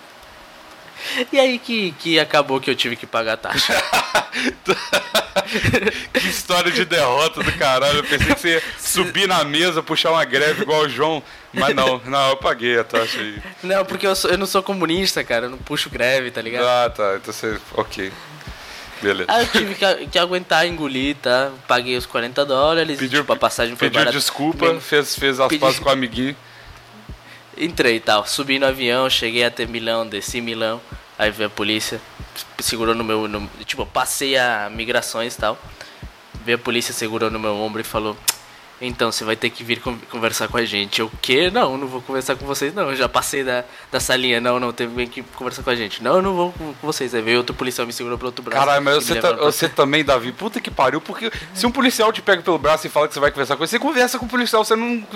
E aí que acabou que eu tive que pagar a taxa. Que história de derrota do caralho. Eu pensei que você ia subir na mesa, puxar uma greve igual o João. Mas não, eu paguei a taxa aí. Não, porque eu não sou comunista, cara. Eu não puxo greve, tá ligado? Ah, tá. Então você... Ok. Beleza. Aí eu tive que aguentar, engolir, tá? Paguei os $40. Pediu, tipo, a passagem foi barata. Pediu desculpa, fez as pazes com o amiguinho. Entrei e tal, subi no avião, cheguei até Milão, desci em Milão, aí veio a polícia, segurou no meu... tipo, eu passei a migrações e tal, veio a polícia, segurou no meu ombro e falou, então, você vai ter que vir conversar com a gente. Eu, o quê? Não vou conversar com vocês, não, eu já passei da salinha, não teve que conversar com a gente. Não vou com vocês. Aí veio outro policial, me segurou pelo outro braço. Caralho, mas você também, Davi, puta que pariu, porque se um policial te pega pelo braço e fala que você vai conversar com ele, você conversa com o policial, você não...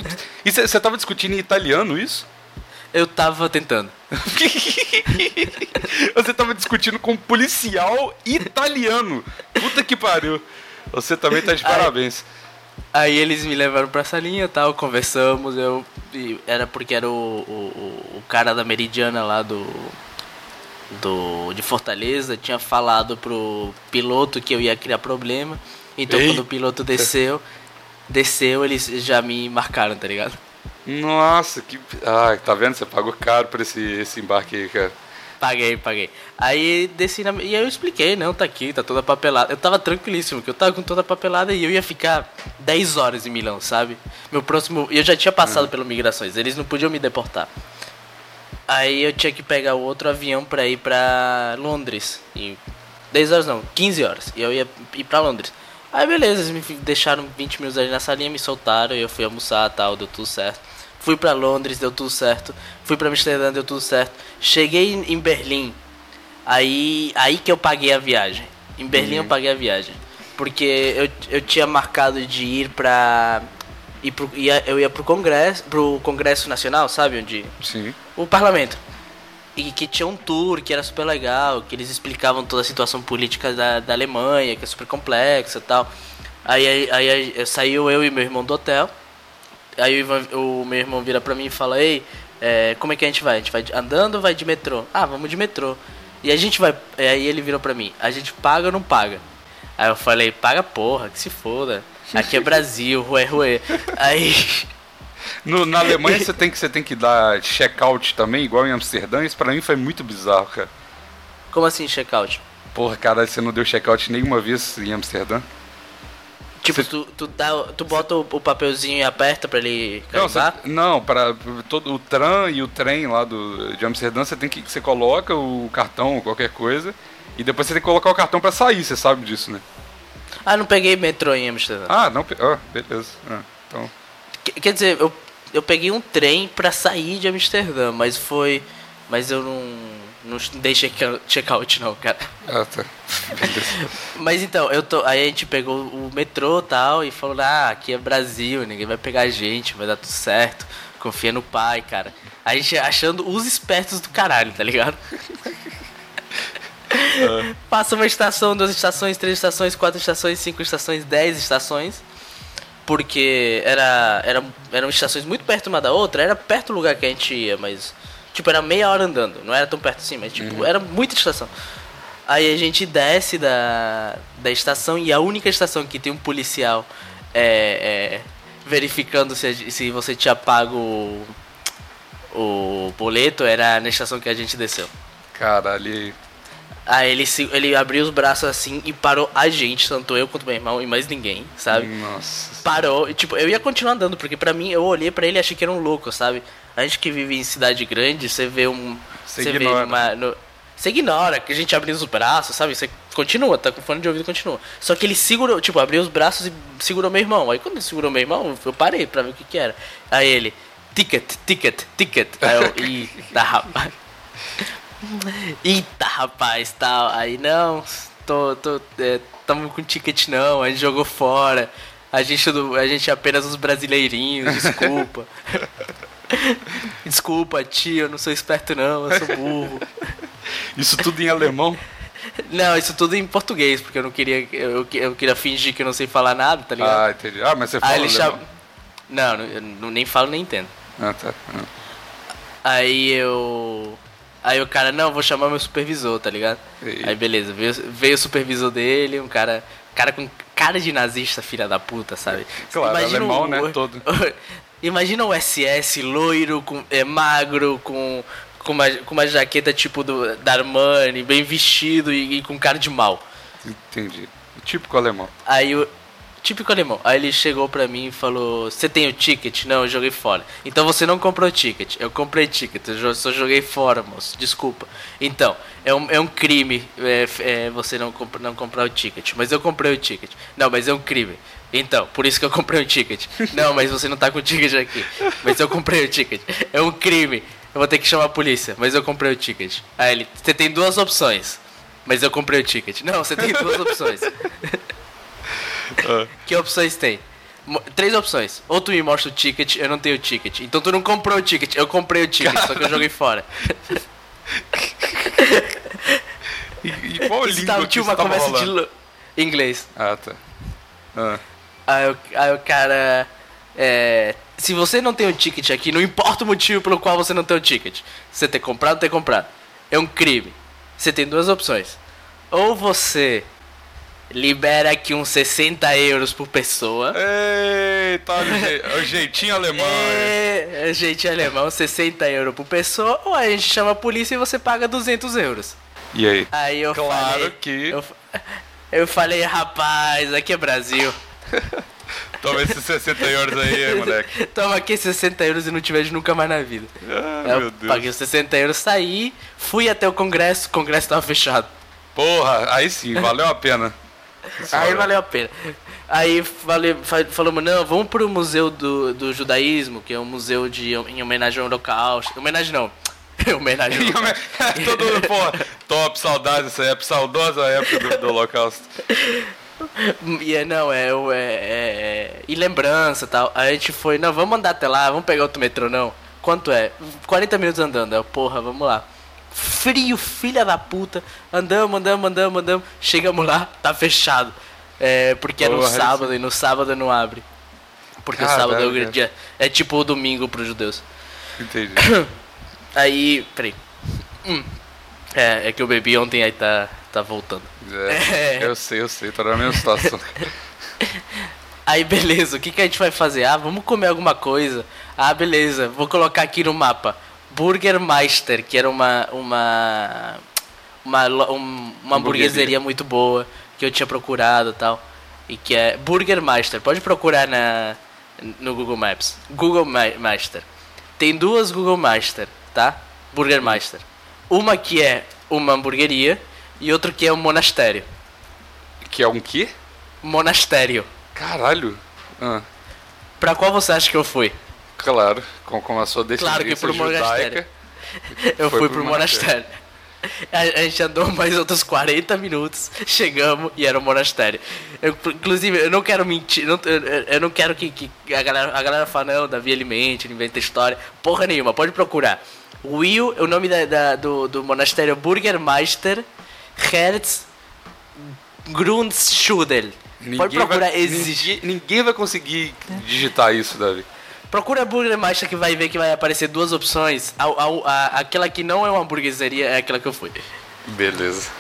E você tava discutindo em italiano isso? Eu tava tentando. Você tava discutindo com um policial italiano. Puta que pariu. Você também tá de parabéns. Aí eles me levaram pra salinha e tal, conversamos. Era porque era o cara da Meridiana lá de Fortaleza tinha falado pro piloto que eu ia criar problema. Então, quando o piloto desceu, eles já me marcaram, tá ligado? Nossa, que... Ah, tá vendo? Você pagou caro por esse embarque aí, cara. Paguei. Aí desci na... E aí eu expliquei, não, tá aqui, tá toda papelada. Eu tava tranquilíssimo, que eu tava com toda papelada e eu ia ficar 10 horas em Milão, sabe? Meu próximo... Eu já tinha passado pelo Migrações, eles não podiam me deportar. Aí eu tinha que pegar o outro avião pra ir pra Londres. E 10 horas não, 15 horas. E eu ia ir pra Londres. Aí beleza, eles me deixaram 20 minutos ali na salinha, me soltaram, eu fui almoçar e tal, deu tudo certo. Fui pra Londres, deu tudo certo. Fui pra Amsterdã, deu tudo certo. Cheguei em Berlim. Aí que eu paguei a viagem. Em Berlim eu paguei a viagem. Porque eu tinha marcado de ir pra... eu ia pro Congresso Nacional, sabe? Onde? Sim. O Parlamento. E que tinha um tour que era super legal, que eles explicavam toda a situação política da Alemanha, que é super complexa e tal. Aí saiu eu e meu irmão do hotel. Aí o Ivan, o meu irmão, vira pra mim e fala: ei, como é que a gente vai? A gente vai andando ou vai de metrô? Ah, vamos de metrô. E a gente vai... Aí ele virou pra mim: a gente paga ou não paga? Aí eu falei: paga, porra, que se foda. Aqui é Brasil, ruê. Aí... Na Alemanha você tem que dar check-out também, igual em Amsterdã. Isso pra mim foi muito bizarro, cara. Como assim check-out? Porra, caralho, você não deu check-out nenhuma vez em Amsterdã? Tipo, tu bota o papelzinho e aperta pra ele carimbar? Não, pra todo o tram e o trem lá de Amsterdã, você coloca o cartão, qualquer coisa, e depois você tem que colocar o cartão pra sair, você sabe disso, né? Ah, não peguei metrô em Amsterdã. Ah, não peguei. Ah, beleza. Ah, então... Quer dizer, eu peguei um trem pra sair de Amsterdã, mas eu não dei check-out não, cara. Ah, tá. Mas então, aí a gente pegou o metrô e tal, e falou: ah, aqui é Brasil, ninguém vai pegar a gente, vai dar tudo certo, confia no pai, cara. A gente achando os espertos do caralho, tá ligado? Passa uma estação, 2 estações, 3 estações, 4 estações, 5 estações, 10 estações. Porque eram estações muito perto uma da outra, era perto do lugar que a gente ia, mas... Tipo, era meia hora andando, não era tão perto assim, mas tipo, era muita estação. Aí a gente desce da estação, e a única estação que tem um policial verificando se você tinha pago o boleto era na estação que a gente desceu. Caralho... Aí ele abriu os braços assim e parou a gente, tanto eu quanto meu irmão e mais ninguém, sabe? Nossa. Parou, e, tipo, eu ia continuar andando, porque pra mim, eu olhei pra ele e achei que era um louco, sabe? A gente que vive em cidade grande, você vê um... Você ignora. Você ignora, que a gente abriu os braços, sabe? Você continua, tá com fone de ouvido e continua. Só que ele segurou, tipo, abriu os braços e segurou meu irmão. Aí quando ele segurou meu irmão, eu parei pra ver o que era. Aí ele: ticket. Aí eu: eita, rapaz. Eita, rapaz, tal. Aí: não, tamo com ticket não, a gente jogou fora. A gente é apenas uns brasileirinhos, desculpa. Desculpa, tio, eu não sou esperto não, eu sou burro. Isso tudo em alemão? Não, isso tudo em português, porque eu queria fingir que eu não sei falar nada, tá ligado? Ah, entendi. Ah, mas você fala alemão? Não, eu nem falo nem entendo. Ah, tá. Aí o cara: não, vou chamar meu supervisor, tá ligado? E... Aí beleza, veio o supervisor dele, um cara com cara de nazista, filha da puta, sabe? Claro, imagina alemão, né, todo. Imagina o SS, loiro, magro, com uma jaqueta tipo da Armani, bem vestido e com cara de mal. Entendi, típico alemão. Aí ele chegou pra mim e falou: você tem o ticket? Não, eu joguei fora. Então você não comprou o ticket. Eu comprei ticket, eu só joguei fora, moço. Desculpa. Então, é um crime você não comprar o ticket. Mas eu comprei o ticket. Não, mas é um crime. Então, por isso que eu comprei o ticket. Não, mas você não tá com o ticket aqui. Mas eu comprei o ticket. É um crime. Eu vou ter que chamar a polícia. Mas eu comprei o ticket. Aí ele: você tem 2 opções. Mas eu comprei o ticket. Não, você tem 2 opções. Que opções tem? 3 opções. Ou tu me mostra o ticket, eu não tenho o ticket. Então tu não comprou o ticket, eu comprei o ticket. Caralho. Só que eu joguei fora. E qual língua que você tava rolando? Inglês. Ah, tá. Aí o cara: se você não tem o ticket aqui, não importa o motivo pelo qual você não tem o ticket, você ter comprado ou ter comprado, é um crime. Você tem 2 opções. Ou você libera aqui uns 60 euros por pessoa. Eita, o jeitinho alemão. O jeitinho alemão, 60 euros por pessoa. Ou a gente chama a polícia e você paga 200 euros. E aí? Aí eu falei, rapaz, aqui é Brasil. Toma esses 60 euros aí, moleque. Toma aqui 60 euros e não te vejo nunca mais na vida. Meu Deus. Paguei os 60 euros, saí, fui até o congresso tava fechado. Porra, aí sim, valeu a pena. Aí valeu a pena. Aí falamos, não, vamos pro Museu do Judaísmo, que é um museu em homenagem ao Holocausto. Homenagem não. Homenagem ao Holocausto. Todo mundo, pô, top, saudade dessa época, saudosa época do Holocausto. E não, e lembrança e tal. Aí a gente foi, não, vamos andar até lá, vamos pegar outro metrô, não. Quanto é? 40 minutos andando. Eu, porra, vamos lá. Frio, filha da puta. Andamos. Chegamos lá, tá fechado. É, porque é no sábado, e no sábado não abre. Porque o sábado é o dia. É tipo o domingo pros judeus. Entendi. Aí, peraí. É que eu bebi ontem, aí tá voltando. Eu sei, tá na mesma situação. Aí, beleza, o que a gente vai fazer? Ah, vamos comer alguma coisa. Ah, beleza, vou colocar aqui no mapa. Burger Meister, que era uma hamburgueseria muito boa. Que eu tinha procurado e tal. E que é Burger Meister. Pode procurar no Google Maps. Google Meister. Tem duas Google Meister, tá? Burger Meister. Uma que é uma hamburgueria e outra que é um monastério. Que é um quê? Monastério. Caralho. Pra qual você acha que eu fui? Claro, com a sua descendência judaica. Claro que pro monastério. Eu fui pro monastério. A gente andou mais outros 40 minutos, chegamos e era um monastério. Inclusive, eu não quero mentir, eu não quero que a galera fale, não, Davi, ele mente, ele inventa história. Porra nenhuma, pode procurar. Will, o nome do monastério é Burger Meister Herz Grundschule. Pode procurar, existe. Ninguém vai conseguir digitar isso, Davi. Procura Burger Meister que vai ver que vai aparecer duas opções. Aquela que não é uma hamburgueseria é aquela que eu fui. Beleza.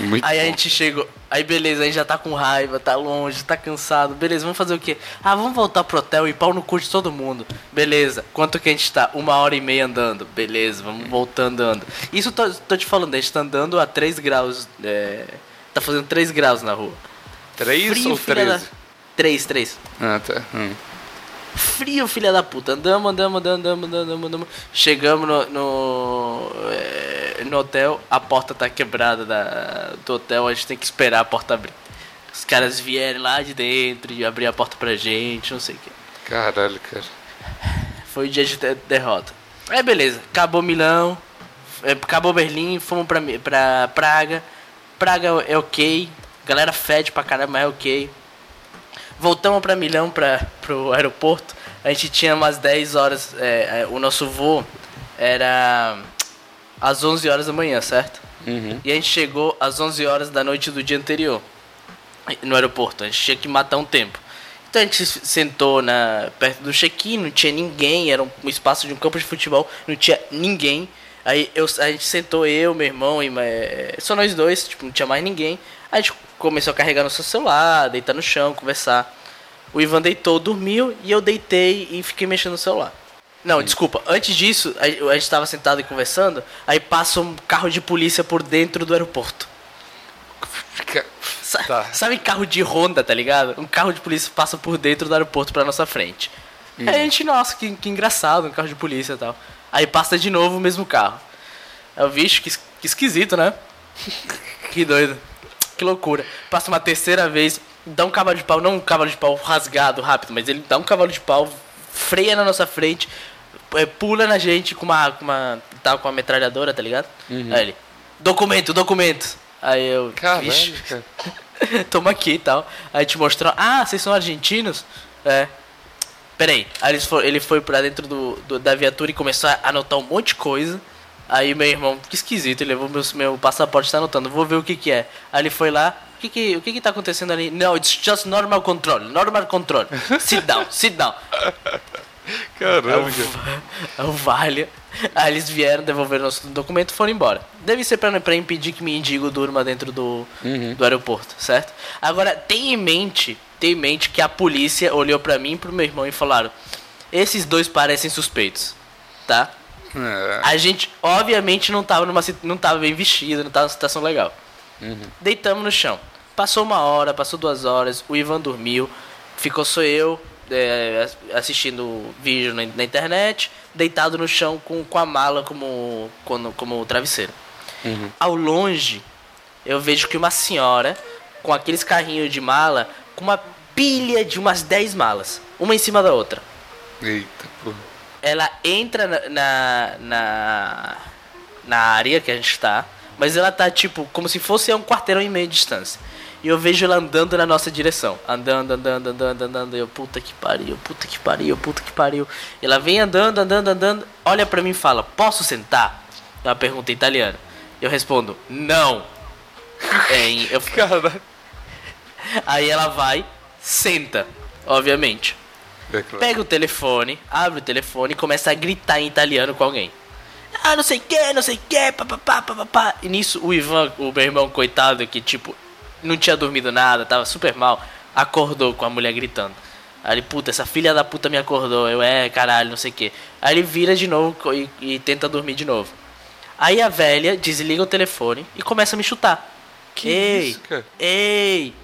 Muito aí bom. A gente chegou. Aí beleza, a gente já tá com raiva, tá longe, tá cansado. Beleza, vamos fazer o quê? Ah, vamos voltar pro hotel e pau no cu de todo mundo. Beleza, quanto que a gente tá? 1h30 andando. Beleza, vamos voltar andando. Isso tô te falando, a gente tá andando a 3 graus. Tá fazendo 3 graus na rua. 3 frio, ou 13? 3. Ah, tá. Frio, filha da puta. Andamos. Chegamos no hotel. A porta tá quebrada do hotel. A gente tem que esperar a porta abrir. Os caras vieram lá de dentro e abriram a porta pra gente, não sei o que. Caralho, cara. Foi o dia de derrota. Aí beleza, acabou Milão. Acabou Berlim, fomos pra Praga. Praga é ok. Galera fede pra caramba, mas é ok. Voltamos para Milão, pro aeroporto. A gente tinha umas 10 horas. O nosso voo era às 11 horas da manhã, certo? Uhum. E a gente chegou às 11 horas da noite do dia anterior no aeroporto. A gente tinha que matar um tempo. Então a gente sentou perto do check-in, não tinha ninguém. Era um espaço de um campo de futebol, não tinha ninguém. Aí a gente sentou, eu, meu irmão e só nós dois, tipo, não tinha mais ninguém. A gente começou a carregar no seu celular, deitar no chão, conversar. O Ivan deitou, dormiu, e eu deitei e fiquei mexendo no celular. Não, desculpa, antes disso, a gente estava sentado e conversando, aí passa um carro de polícia por dentro do aeroporto. Tá. Sabe carro de Honda, tá ligado? Um carro de polícia passa por dentro do aeroporto pra nossa frente. Aí a gente, nossa, que engraçado, um carro de polícia e tal. Aí passa de novo o mesmo carro. É o bicho, que esquisito, né? Que doido. Que loucura. Passa uma terceira vez, dá um cavalo de pau, não um cavalo de pau rasgado, rápido, mas ele dá um cavalo de pau, freia na nossa frente, pula na gente com uma metralhadora, tá ligado? Uhum. Aí ele, documento. Aí eu, caralho, cara. Toma aqui e tal. Aí te mostrou, vocês são argentinos? É. Peraí. Aí ele foi pra dentro da viatura e começou a anotar um monte de coisa. Aí meu irmão, que esquisito, ele levou meu passaporte, tá anotando, vou ver o que é. Aí ele foi lá, o que tá acontecendo ali? Não, it's just normal control. Sit down. Caramba. É o vale. Aí eles vieram, devolveram nosso documento e foram embora. Deve ser pra impedir que mendigo durma dentro do aeroporto, certo? Agora, tem em mente que a polícia olhou pra mim e pro meu irmão e falaram, esses dois parecem suspeitos, tá? A gente, obviamente, não tava bem vestido, não tava numa situação legal. Deitamos no chão. Passou 1 hora, passou 2 horas, o Ivan dormiu. Ficou só eu, assistindo vídeo na internet, deitado no chão com a mala como travesseiro. Ao longe, eu vejo que uma senhora, com aqueles carrinhos de mala, com uma pilha de umas 10 malas, uma em cima da outra. Eita, porra. Ela entra na área que a gente tá, mas ela tá tipo como se fosse a um quarteirão e meio de distância. E eu vejo ela andando na nossa direção. Andando. Eu, puta que pariu. Ela vem andando. Olha pra mim e fala, posso sentar? É uma pergunta em italiano. Eu respondo, não. Cara. Aí ela vai, senta, obviamente. É claro. Pega o telefone, abre o telefone e começa a gritar em italiano com alguém. Ah, não sei o que, papapá. E nisso o Ivan, o meu irmão, coitado, que tipo... não tinha dormido nada, tava super mal. Acordou com a mulher gritando. Aí ele, puta, essa filha da puta me acordou. Eu, caralho, não sei o que. Aí ele vira de novo e tenta dormir de novo. Aí a velha desliga o telefone e começa a me chutar. Ei.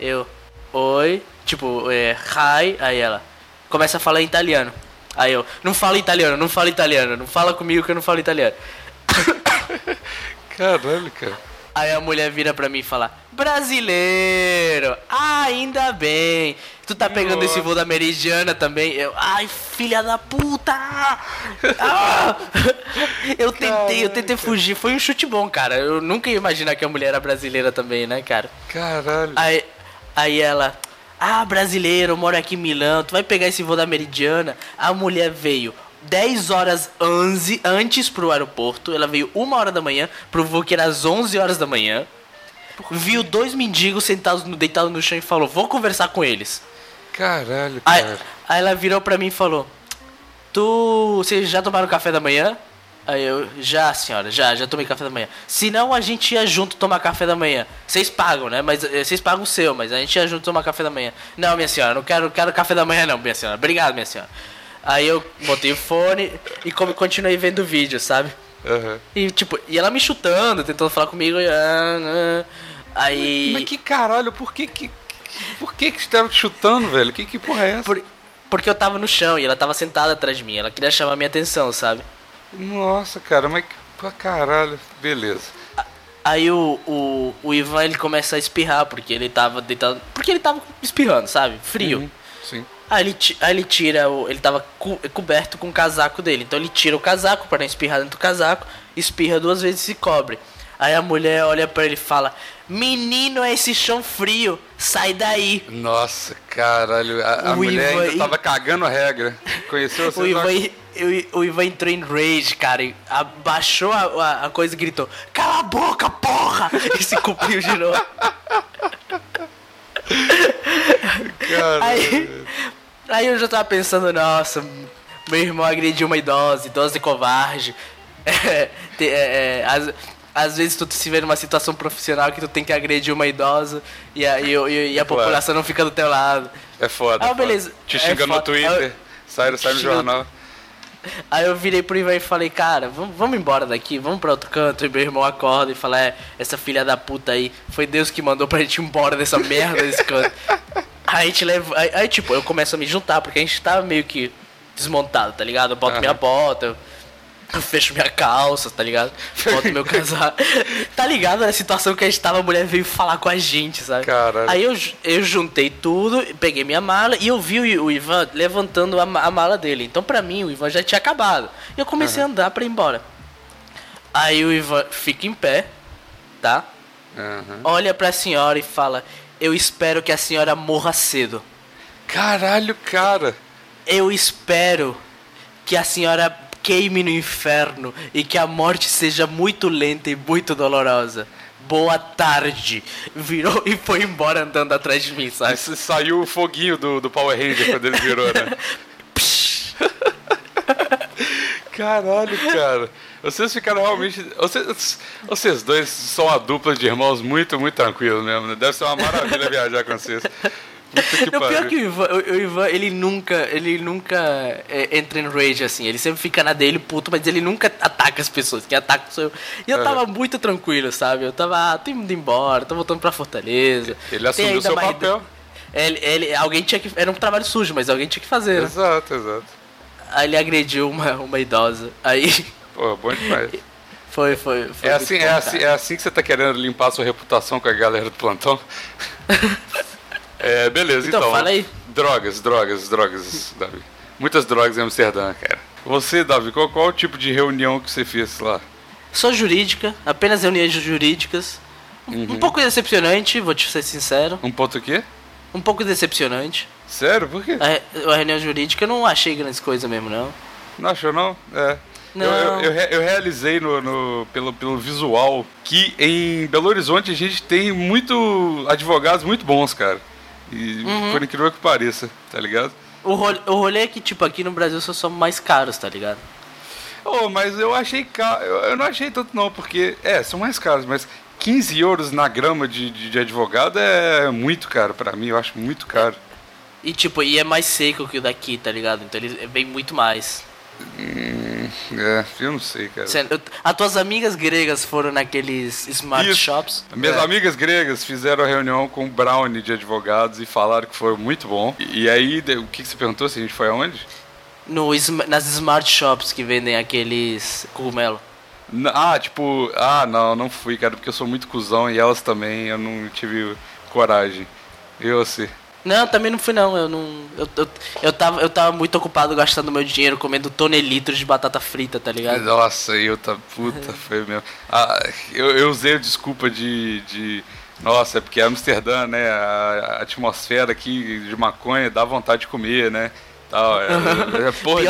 Eu, oi. Tipo, hi. Aí ela começa a falar em italiano. Aí eu, não fala italiano. Não fala comigo que eu não falo italiano. Caralho, cara. Aí a mulher vira pra mim e fala, brasileiro, ainda bem. Tu tá pegando esse voo da Meridiana também? Eu, ai, filha da puta. Eu tentei fugir, foi um chute bom, cara. Eu nunca ia imaginar que a mulher era brasileira também, né, cara? Caralho. Aí ela, brasileiro, eu moro aqui em Milão, tu vai pegar esse voo da Meridiana? A mulher veio 10 horas antes pro aeroporto. Ela veio 1 hora da manhã pro voo que era às 11 horas da manhã. Viu 2 mendigos sentados deitados no chão e falou, vou conversar com eles. Caralho, cara. Aí ela virou pra mim e falou, vocês já tomaram café da manhã? Aí eu, já senhora, já tomei café da manhã. Se não, a gente ia junto tomar café da manhã. Vocês pagam, né? Mas vocês pagam o seu, mas a gente ia junto tomar café da manhã. Não, minha senhora, não quero café da manhã não, minha senhora. Obrigado, minha senhora. Aí eu botei o fone e continuei vendo o vídeo, sabe? Uhum. E tipo, e ela me chutando, tentando falar comigo. Aí... Mas que caralho, por que você tava chutando, velho? Que porra é essa? Porque eu tava no chão e ela tava sentada atrás de mim. Ela queria chamar minha atenção, sabe? Nossa, cara, mas que caralho. Beleza. Aí o Ivan, ele começa a espirrar porque ele tava deitado... Porque ele tava espirrando, sabe? Frio. Uhum, sim. Aí ele tira ele tava coberto com o casaco dele. Então ele tira o casaco para não espirrar dentro do casaco. Espirra 2 vezes e se cobre. Aí a mulher olha para ele e fala, menino, é esse chão frio, sai daí. Nossa, caralho. A mulher Ivan ainda tava cagando a regra. Conheceu você? O Ivan entrou em rage, cara. E abaixou a coisa e gritou, cala a boca, porra. E se cupiu de novo. Caralho. Aí eu já tava pensando, nossa, meu irmão agrediu uma idosa e covarde. Às vezes tu se vê numa situação profissional que tu tem que agredir uma idosa e a população não fica do teu lado. É foda. Ah, beleza. Foda. Te xinga no Twitter, sai no jornal. Aí eu virei pro Ivan e falei, cara, vamos embora daqui, vamos pra outro canto. E meu irmão acorda e fala, essa filha da puta aí, foi Deus que mandou pra gente ir embora dessa merda desse canto. Aí, tipo, eu começo a me juntar, porque a gente tava meio que desmontado, tá ligado? Eu boto minha bota, eu fecho minha calça, tá ligado? Boto meu casaco. Tá ligado? Na situação que a gente tava, a mulher veio falar com a gente, sabe? Caralho. Aí eu juntei tudo, peguei minha mala e eu vi o Ivan levantando a mala dele. Então, pra mim, o Ivan já tinha acabado. E eu comecei a andar pra ir embora. Aí o Ivan fica em pé, tá? Uhum. Olha pra senhora e fala... Eu espero que a senhora morra cedo. Caralho, cara. Eu espero que a senhora queime no inferno e que a morte seja muito lenta e muito dolorosa. Boa tarde. Virou e foi embora andando atrás de mim, sabe? Isso, saiu o foguinho do Power Ranger quando ele virou, né? Caralho, cara. Vocês ficaram realmente... Vocês dois são uma dupla de irmãos muito, muito tranquilo mesmo, né? Deve ser uma maravilha viajar com vocês. Puta que pariu. Pior que o Ivan, ele nunca entra em rage assim. Ele sempre fica na dele, puto, mas ele nunca ataca as pessoas. Quem ataca sou eu. E eu tava muito tranquilo, sabe? Eu tava, tô indo embora, tô voltando pra Fortaleza. Ele assumiu seu papel. Alguém tinha que... Era um trabalho sujo, mas alguém tinha que fazer, né? Exato. Aí ele agrediu uma idosa. Aí... Pô, bom demais. Foi é assim que você tá querendo limpar a sua reputação com a galera do plantão? É, beleza, então. Fala aí. Drogas, Davi. Muitas drogas em Amsterdã, cara. Você, Davi, qual o tipo de reunião que você fez lá? Só jurídica, apenas reuniões jurídicas. Uhum. Um pouco decepcionante, vou te ser sincero. Um ponto o quê? Um pouco decepcionante. Sério? Por quê? A reunião jurídica eu não achei grandes coisas mesmo, não. Não achou, não? É. Não. Eu realizei pelo visual que em Belo Horizonte a gente tem muito advogados muito bons, cara. E por incrível que pareça, tá ligado? O rolê é que, tipo, aqui no Brasil são mais caros, tá ligado? Oh, mas eu achei caro. Eu não achei tanto não, porque... É, são mais caros, mas 15 euros na grama de advogado é muito caro pra mim. Eu acho muito caro. E, tipo, é mais seco que o daqui, tá ligado? Então ele vem muito mais. É, eu não sei, cara. As tuas amigas gregas foram naqueles smart shops? Minhas amigas gregas fizeram a reunião com o Brownie de advogados e falaram que foi muito bom. E aí, o que você perguntou? Se a gente foi aonde? Nas smart shops que vendem aqueles cogumelo. Não fui, cara, porque eu sou muito cuzão e elas também, eu não tive coragem. Eu sei. Não, também não fui não, eu tava muito ocupado gastando meu dinheiro comendo tonelitros de batata frita, tá ligado? Nossa, foi mesmo. Ah, eu usei a desculpa de... Nossa, é porque Amsterdã, né, a atmosfera aqui de maconha dá vontade de comer, né? Tal, porra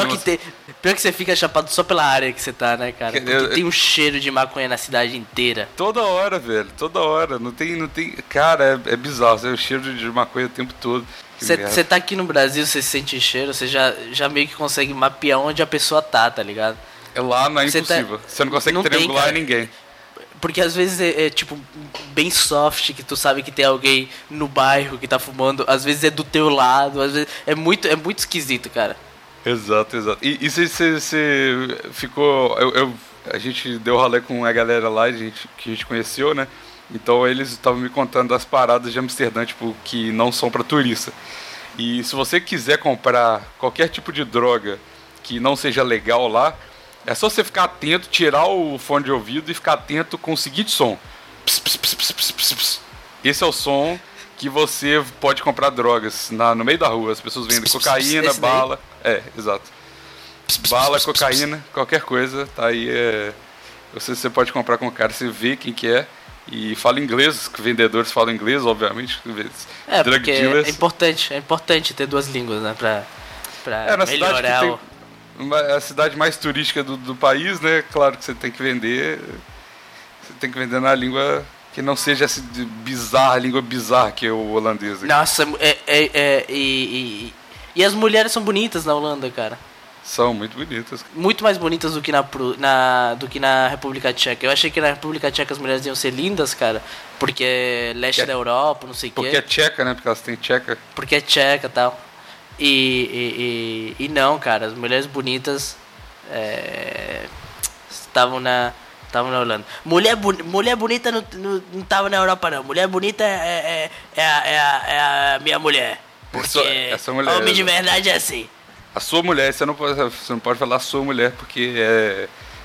pior que você fica chapado só pela área que você tá, né, cara? Porque tem um cheiro de maconha na cidade inteira. Toda hora, velho, toda hora. Não tem. Cara, é bizarro. É o cheiro de maconha o tempo todo. Você tá aqui no Brasil, você sente cheiro, você já meio que consegue mapear onde a pessoa tá ligado? É lá, não é impossível. Você não consegue triangular ninguém. Porque às vezes é tipo bem soft, que tu sabe que tem alguém no bairro que tá fumando, às vezes é do teu lado, às vezes é muito esquisito, cara. Exato. E você ficou... a gente deu rolê com a galera lá que a gente conheceu, né? Então eles estavam me contando das paradas de Amsterdã, tipo, que não são pra turista. E se você quiser comprar qualquer tipo de droga que não seja legal lá, é só você ficar atento, tirar o fone de ouvido e ficar atento com o seguinte som. Pss, pss, pss, pss, pss, pss, pss. Esse é o som que você pode comprar drogas no meio da rua. As pessoas vendem cocaína, bala... É, exato. Bala, cocaína, qualquer coisa. Tá aí, você pode comprar com o cara, você vê quem que é. E fala inglês, vendedores falam inglês, obviamente. Drug dealers. É importante ter duas línguas, né? Pra melhorar o... A cidade mais turística do país, né? Claro que você tem que vender. Você tem que vender na língua que não seja essa língua bizarra que é o holandês. Aqui. Nossa, e as mulheres são bonitas na Holanda, cara. São muito bonitas. Muito mais bonitas do que na República Tcheca. Eu achei que na República Tcheca as mulheres iam ser lindas, cara. Porque é leste da Europa, não sei o quê. Porque é tcheca, né? Porque elas têm tcheca. Porque é tcheca e tal. E não, cara, as mulheres bonitas estavam na Holanda. Mulher bonita não estava na Europa, não. Mulher bonita é a minha mulher. Essa mulher, homem de verdade é assim. A sua mulher, você não pode falar a sua mulher, porque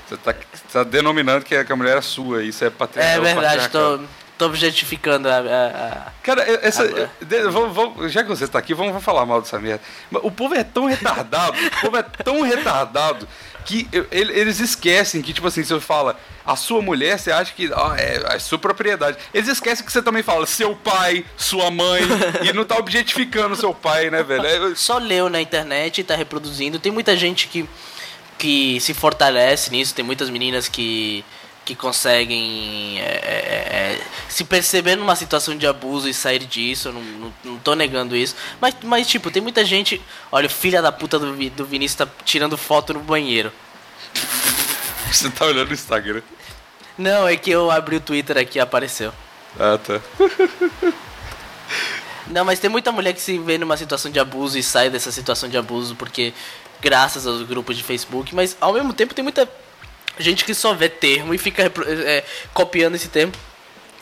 você está denominando que a mulher é sua. Isso é patriarcal. É verdade, tô objetificando a... Cara, já que você tá aqui, vamos falar mal dessa merda. O povo é tão retardado, que eles esquecem que, tipo assim, se eu falo a sua mulher, você acha que é sua propriedade. Eles esquecem que você também fala seu pai, sua mãe, e não tá objetificando seu pai, né, velho? Só leu na internet e tá reproduzindo. Tem muita gente que se fortalece nisso, tem muitas meninas que conseguem se perceber numa situação de abuso e sair disso. Eu não tô negando isso, mas tipo, tem muita gente... Olha, o filho da puta do Vinícius tá tirando foto no banheiro. Você tá olhando o Instagram? Não, é que eu abri o Twitter aqui e apareceu. Ah, tá. Não, mas tem muita mulher que se vê numa situação de abuso e sai dessa situação de abuso porque... Graças aos grupos de Facebook, mas ao mesmo tempo tem muita... gente que só vê termo e fica copiando esse termo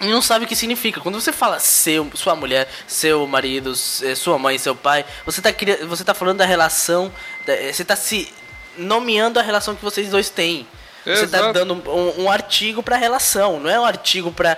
e não sabe o que significa. Quando você fala sua mulher, seu marido, sua mãe, seu pai, você tá falando da relação, você tá se nomeando a relação que vocês dois têm. Você está dando um artigo para a relação, não é um artigo para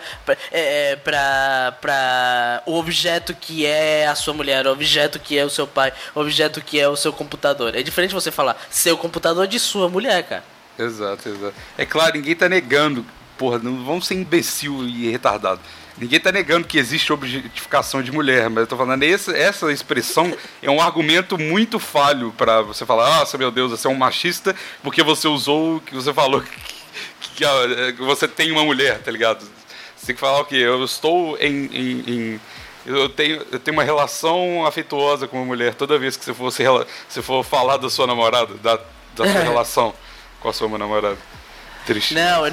o objeto que é a sua mulher, o objeto que é o seu pai, o objeto que é o seu computador. É diferente você falar seu computador de sua mulher, cara. Exato, exato. É claro, ninguém está negando, porra, não vamos ser imbecil e retardado. Ninguém está negando que existe objetificação de mulher, mas eu estou falando, essa expressão é um argumento muito falho para você falar, ah, meu Deus, você é um machista porque você usou o que você falou que você tem uma mulher, tá ligado? Você tem que falar o quê? Eu estou eu tenho uma relação afetuosa com uma mulher toda vez que você for falar da sua namorada, da sua relação com a sua namorada. Triste. Não,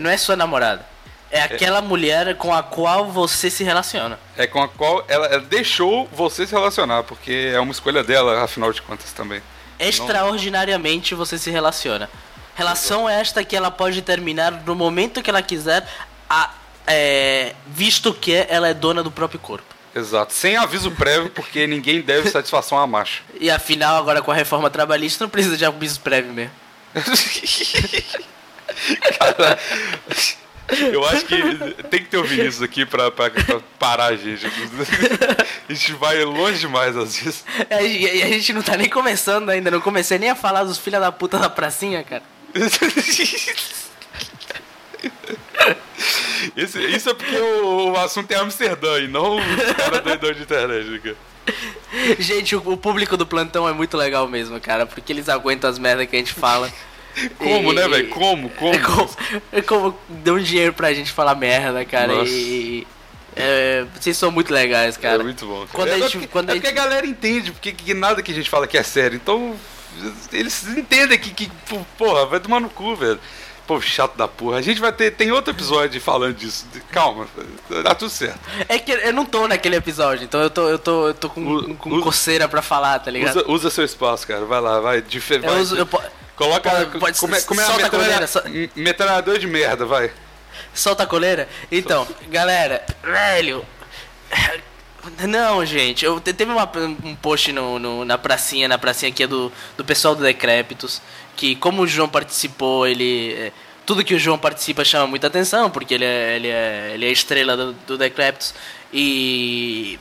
não é sua namorada. É aquela mulher com a qual você se relaciona. É com a qual ela deixou você se relacionar, porque é uma escolha dela, afinal de contas, também. Extraordinariamente você se relaciona. Relação esta que ela pode terminar no momento que ela quiser, visto que ela é dona do próprio corpo. Exato, sem aviso prévio, porque ninguém deve satisfação à macho. E afinal, agora com a reforma trabalhista, não precisa de aviso prévio mesmo. Caralho. Eu acho que tem que ter o Vinícius aqui pra parar a gente. A gente vai longe demais às vezes. E a gente não tá nem começando ainda. Não comecei nem a falar dos filha da puta da pracinha, cara. Isso é porque o assunto é Amsterdã e não os caras doidão de internet, cara. Gente, o público do plantão é muito legal mesmo, cara. Porque eles aguentam as merdas que a gente fala. Como, né, velho? Como dão dinheiro pra gente falar merda, cara. Nossa. Vocês são muito legais, cara. É muito bom. Porque a galera entende, porque nada que a gente fala que é sério. Então, eles entendem que porra, vai tomar no cu, velho. Pô, chato da porra. A gente vai ter... Tem outro episódio falando disso. Calma. Dá tudo certo. É que eu não tô naquele episódio, então eu tô com coceira pra falar, tá ligado? Usa seu espaço, cara. Vai lá, vai. Metralhador de merda, vai. Solta a coleira? Então, galera, velho... Não, gente, teve um post na pracinha aqui do pessoal do Decrépitos, que como o João participou, tudo que o João participa chama muita atenção, porque ele é estrela do Decrépitos, E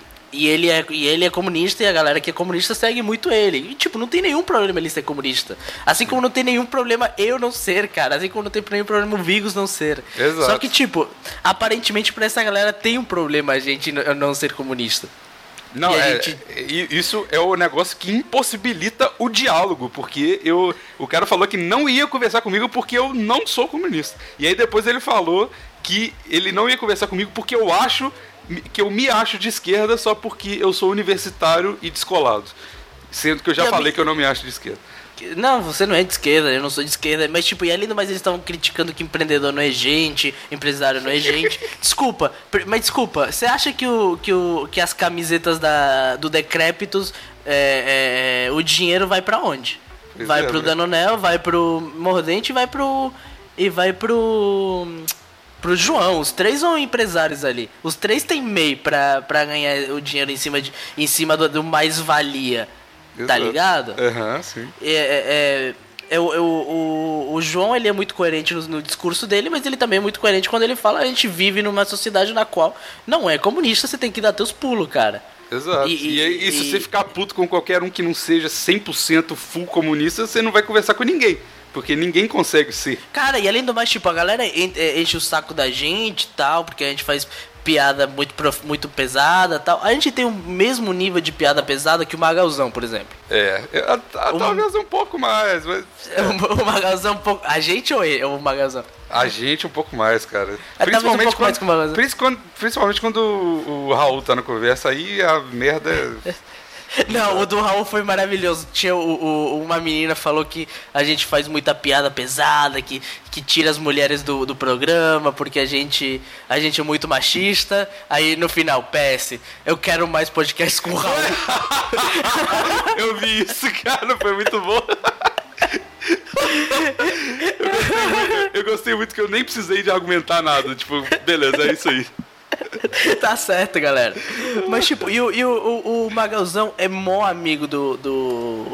ele é comunista e a galera que é comunista segue muito ele. E, tipo, não tem nenhum problema ele ser comunista. Assim como não tem nenhum problema eu não ser, cara. Assim como não tem nenhum problema o Bigos não ser. Exato. Só que, tipo, aparentemente pra essa galera tem um problema a gente não ser comunista. Não, isso é o negócio que impossibilita o diálogo, porque o cara falou que não ia conversar comigo porque eu não sou comunista. E aí depois ele falou que ele não ia conversar comigo porque eu me acho de esquerda só porque eu sou universitário e descolado. Sendo que eu já falei que eu não me acho de esquerda. Não, você não é de esquerda, eu não sou de esquerda. Mas tipo, e ali, mas eles estavam criticando que empreendedor não é gente, empresário não é gente. Desculpa, mas desculpa, você acha que as camisetas do Decrépitos, o dinheiro vai pra onde? Vai pro Danonell, vai pro Mordente e vai pro João. Os três são empresários ali. Os três têm MEI pra ganhar o dinheiro em cima do mais-valia. Exato. Tá ligado? Aham, sim. O João, ele é muito coerente no discurso dele, mas ele também é muito coerente quando ele fala: a gente vive numa sociedade na qual não é comunista, você tem que dar teus pulos, cara. Exato. E se você ficar puto com qualquer um que não seja 100% full comunista, você não vai conversar com ninguém. Porque ninguém consegue ser. Cara, e além do mais, tipo, a galera enche o saco da gente e tal, porque a gente faz piada muito pesada e tal. A gente tem o mesmo nível de piada pesada que o Magalzão, por exemplo. O Magalzão um pouco mais, mas... O Magalzão um pouco... A gente ou ele? O Magalzão? A gente um pouco mais, cara. Principalmente um pouco mais que o Magalzão. Principalmente quando o Raul tá na conversa, aí a merda... Não, o do Raul foi maravilhoso. Tinha uma menina falou que a gente faz muita piada pesada, que tira as mulheres do programa, porque a gente é muito machista. Aí no final, PS, eu quero mais podcasts com o Raul. Eu vi isso, cara, foi muito bom. Eu gostei muito que eu nem precisei de argumentar nada. Tipo, beleza, é isso aí. Tá certo, galera. Mas tipo, e o Magalzão é mó amigo do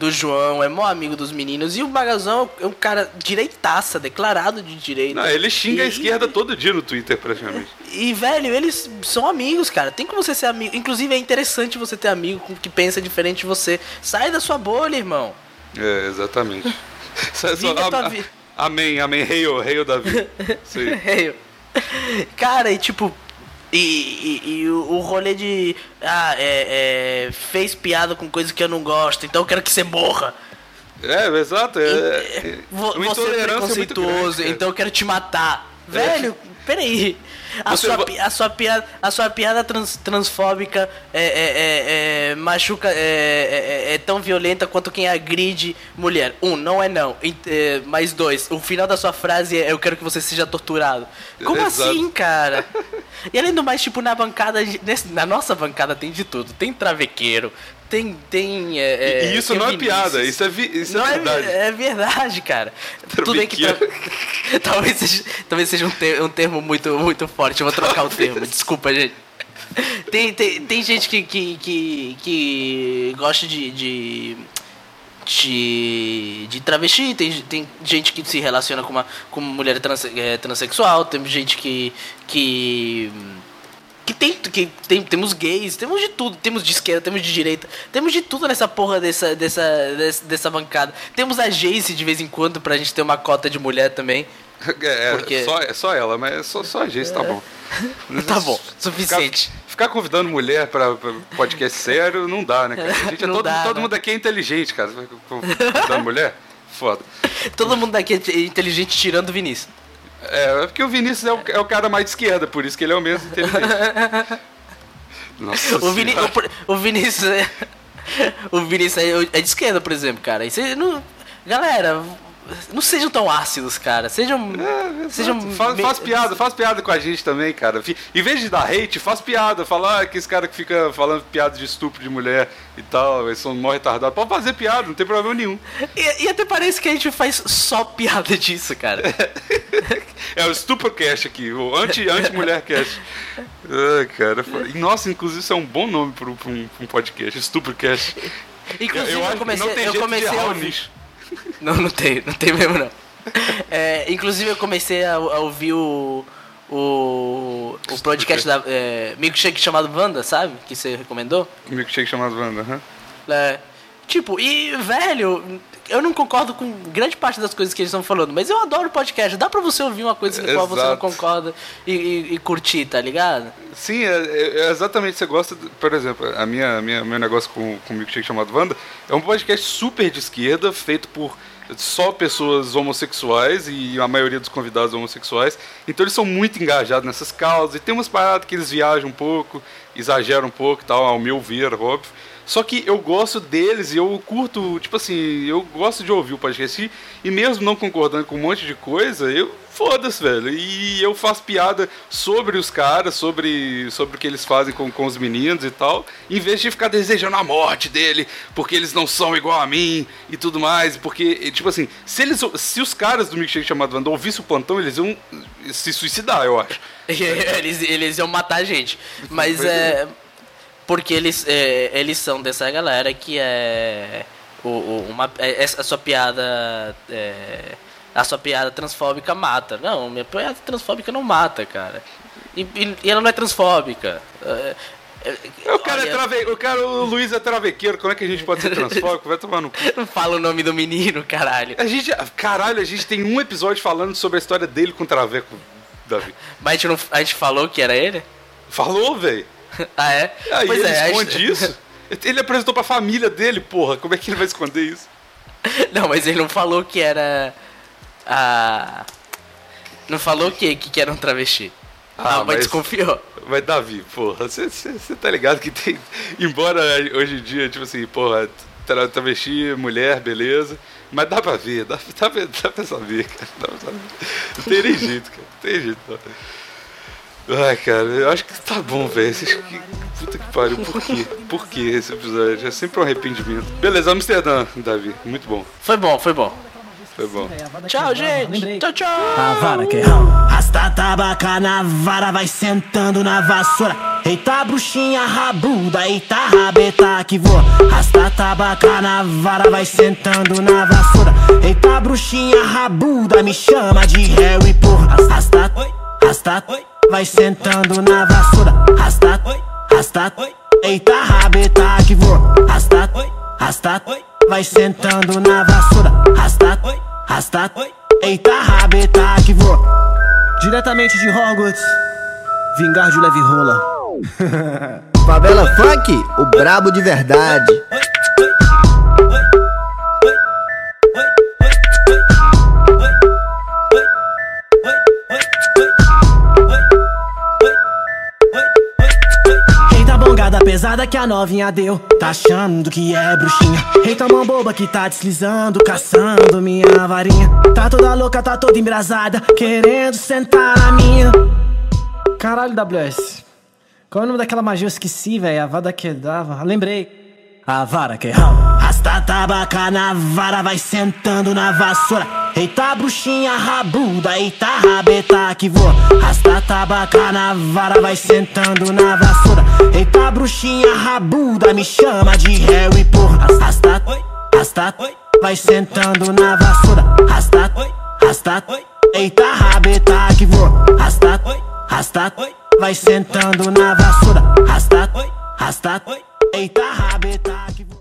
do João, é mó amigo dos meninos. E o Magalzão é um cara direitaça, declarado de direita. Não, ele xinga a esquerda todo dia no Twitter, praticamente. E, velho, eles são amigos, cara. Tem como você ser amigo. Inclusive, é interessante você ter amigo que pensa diferente de você. Sai da sua bolha, irmão. É, exatamente. Sai só Davi. Amém, amém. Hail, Davi. Hail. Cara, e tipo... E o rolê de... fez piada com coisa que eu não gosto, então eu quero que você morra. É, exato. Você é preconceituoso, então eu quero te matar. Velho, peraí. A sua piada transfóbica machuca, é tão violenta quanto quem agride mulher. Não é não. Mais dois, o final da sua frase é: eu quero que você seja torturado. Como Exato. Assim, cara? E além do mais, tipo, na bancada, na nossa bancada tem de tudo. Tem travequeiro, tem e isso tem não Vinícius. É piada, isso não é verdade. É verdade, cara. Tudo bem que talvez seja um termo muito forte. Eu vou trocar o termo, desculpa, gente. Tem gente que gosta de travesti, tem gente que se relaciona com mulher transexual, tem gente que temos gays, temos de tudo, temos de esquerda, temos de direita, temos de tudo nessa porra dessa bancada. Temos a Jace de vez em quando pra gente ter uma cota de mulher também. Porque... só ela, mas só a Jace tá bom. Tá bom, suficiente. Ficar convidando mulher pra podcast sério não dá, né, cara? A gente todo mundo aqui é inteligente, cara. Convidando mulher? Foda. Todo mundo aqui é inteligente tirando o Vinícius. É, porque o Vinícius é o cara mais de esquerda, por isso que ele é o mesmo inteligente. Nossa, o Vinícius é... O Vinícius é de esquerda, por exemplo, cara. E não... Galera... Não sejam tão ácidos, cara. Faz piada com a gente também, cara. Em vez de dar hate, faz piada. Falar que esse cara que fica falando piada de estupro de mulher e tal, eles são mó retardados. Pode fazer piada, não tem problema nenhum. E até parece que a gente faz só piada disso, cara. É o Estuprocast aqui, o anti-mulhercast. Cara, nossa, inclusive isso é um bom nome para um podcast, Estuprocast. Inclusive eu comecei a ouvir. Não tem mesmo não. Inclusive eu comecei a ouvir o podcast da Milkshake Chamado Vanda, sabe? Que você recomendou? Milkshake Chamado Vanda, aham. Velho, eu não concordo com grande parte das coisas que eles estão falando, mas eu adoro podcast. Dá pra você ouvir uma coisa com a qual você não concorda e curtir, tá ligado? Sim, exatamente. Você gosta, por exemplo, a meu negócio com o Milkshake Chamado Vanda é um podcast super de esquerda, feito por só pessoas homossexuais e a maioria dos convidados homossexuais. Então eles são muito engajados nessas causas. E tem umas paradas que eles viajam um pouco, exageram um pouco e tal, ao meu ver, óbvio. Só que eu gosto deles e eu curto, tipo assim, eu gosto de ouvir o podcast e mesmo não concordando com um monte de coisa, eu foda-se, velho. E eu faço piada sobre os caras, sobre o que eles fazem com os meninos e tal, em vez de ficar desejando a morte dele, porque eles não são igual a mim e tudo mais. Porque, tipo assim, se os caras do Milkshake Chamado Vanda ouvissem o plantão, eles iam se suicidar, eu acho. Eles iam matar a gente. Mas é... Porque eles são dessa galera que é a sua piada transfóbica mata. Não, minha piada transfóbica não mata, cara. E ela não é transfóbica. O Luiz é travequeiro, como é que a gente pode ser transfóbico? Vai tomar no cu. Não fala o nome do menino, caralho. A gente tem um episódio falando sobre a história dele com o traveco, Davi. Mas a gente falou que era ele? Falou, velho. Ah, é? Aí pois ele esconde isso? Ele apresentou pra família dele, porra. Como é que ele vai esconder isso? Não, mas ele não falou que era... Não falou que era um travesti. Mas desconfiou. Mas, Davi, porra, você tá ligado que tem... Embora hoje em dia, tipo assim, porra, travesti, mulher, beleza... Mas dá pra ver, dá pra saber, cara. Não tem nem jeito, cara. Não tem jeito, não. Ai, cara, eu acho que tá bom, velho. Puta que pariu, por quê? Por que esse episódio? É sempre um arrependimento. Beleza, Amsterdã, Davi, muito bom. Foi bom, foi bom. Foi bom. Tchau, gente. Tchau, tchau. A vara que é rasta tabaca na vara, vai sentando na vassoura. Eita, bruxinha rabuda, eita, rabeta que voa. Rasta tabaca na vara, vai sentando na vassoura. Eita, bruxinha rabuda, me chama de Harry, porra. Rasta, rasta, vai sentando na vassoura. Rasta, rasta, eita, rabeta que voa. Rasta, rasta, vai sentando na vassoura. Rastat, rastat, eita, rabeta que voa. Diretamente de Hogwarts, vingar de leve rola. Favela Funk, o brabo de verdade. Pesada que a novinha deu, tá achando que é bruxinha. Eita, mão boba que tá deslizando, caçando minha varinha. Tá toda louca, tá toda embrasada, querendo sentar na minha. Caralho, WS, qual é o nome daquela magia? Eu esqueci, velho. A vada que dava, lembrei. A vara que rasta tabaca na vara, vai sentando na vassoura. Eita, bruxinha rabuda, eita, rabeta que voa. Rasta tabaca na vara, vai sentando na vassoura. Eita, bruxinha rabuda, me chama de Harry, porra. Rasta, rasta, vai sentando na vassoura. Rasta, rasta, eita, rabeta que voa. Rasta, rasta, vai sentando na vassoura. Rasta, rasta, eita, rabeta que voa.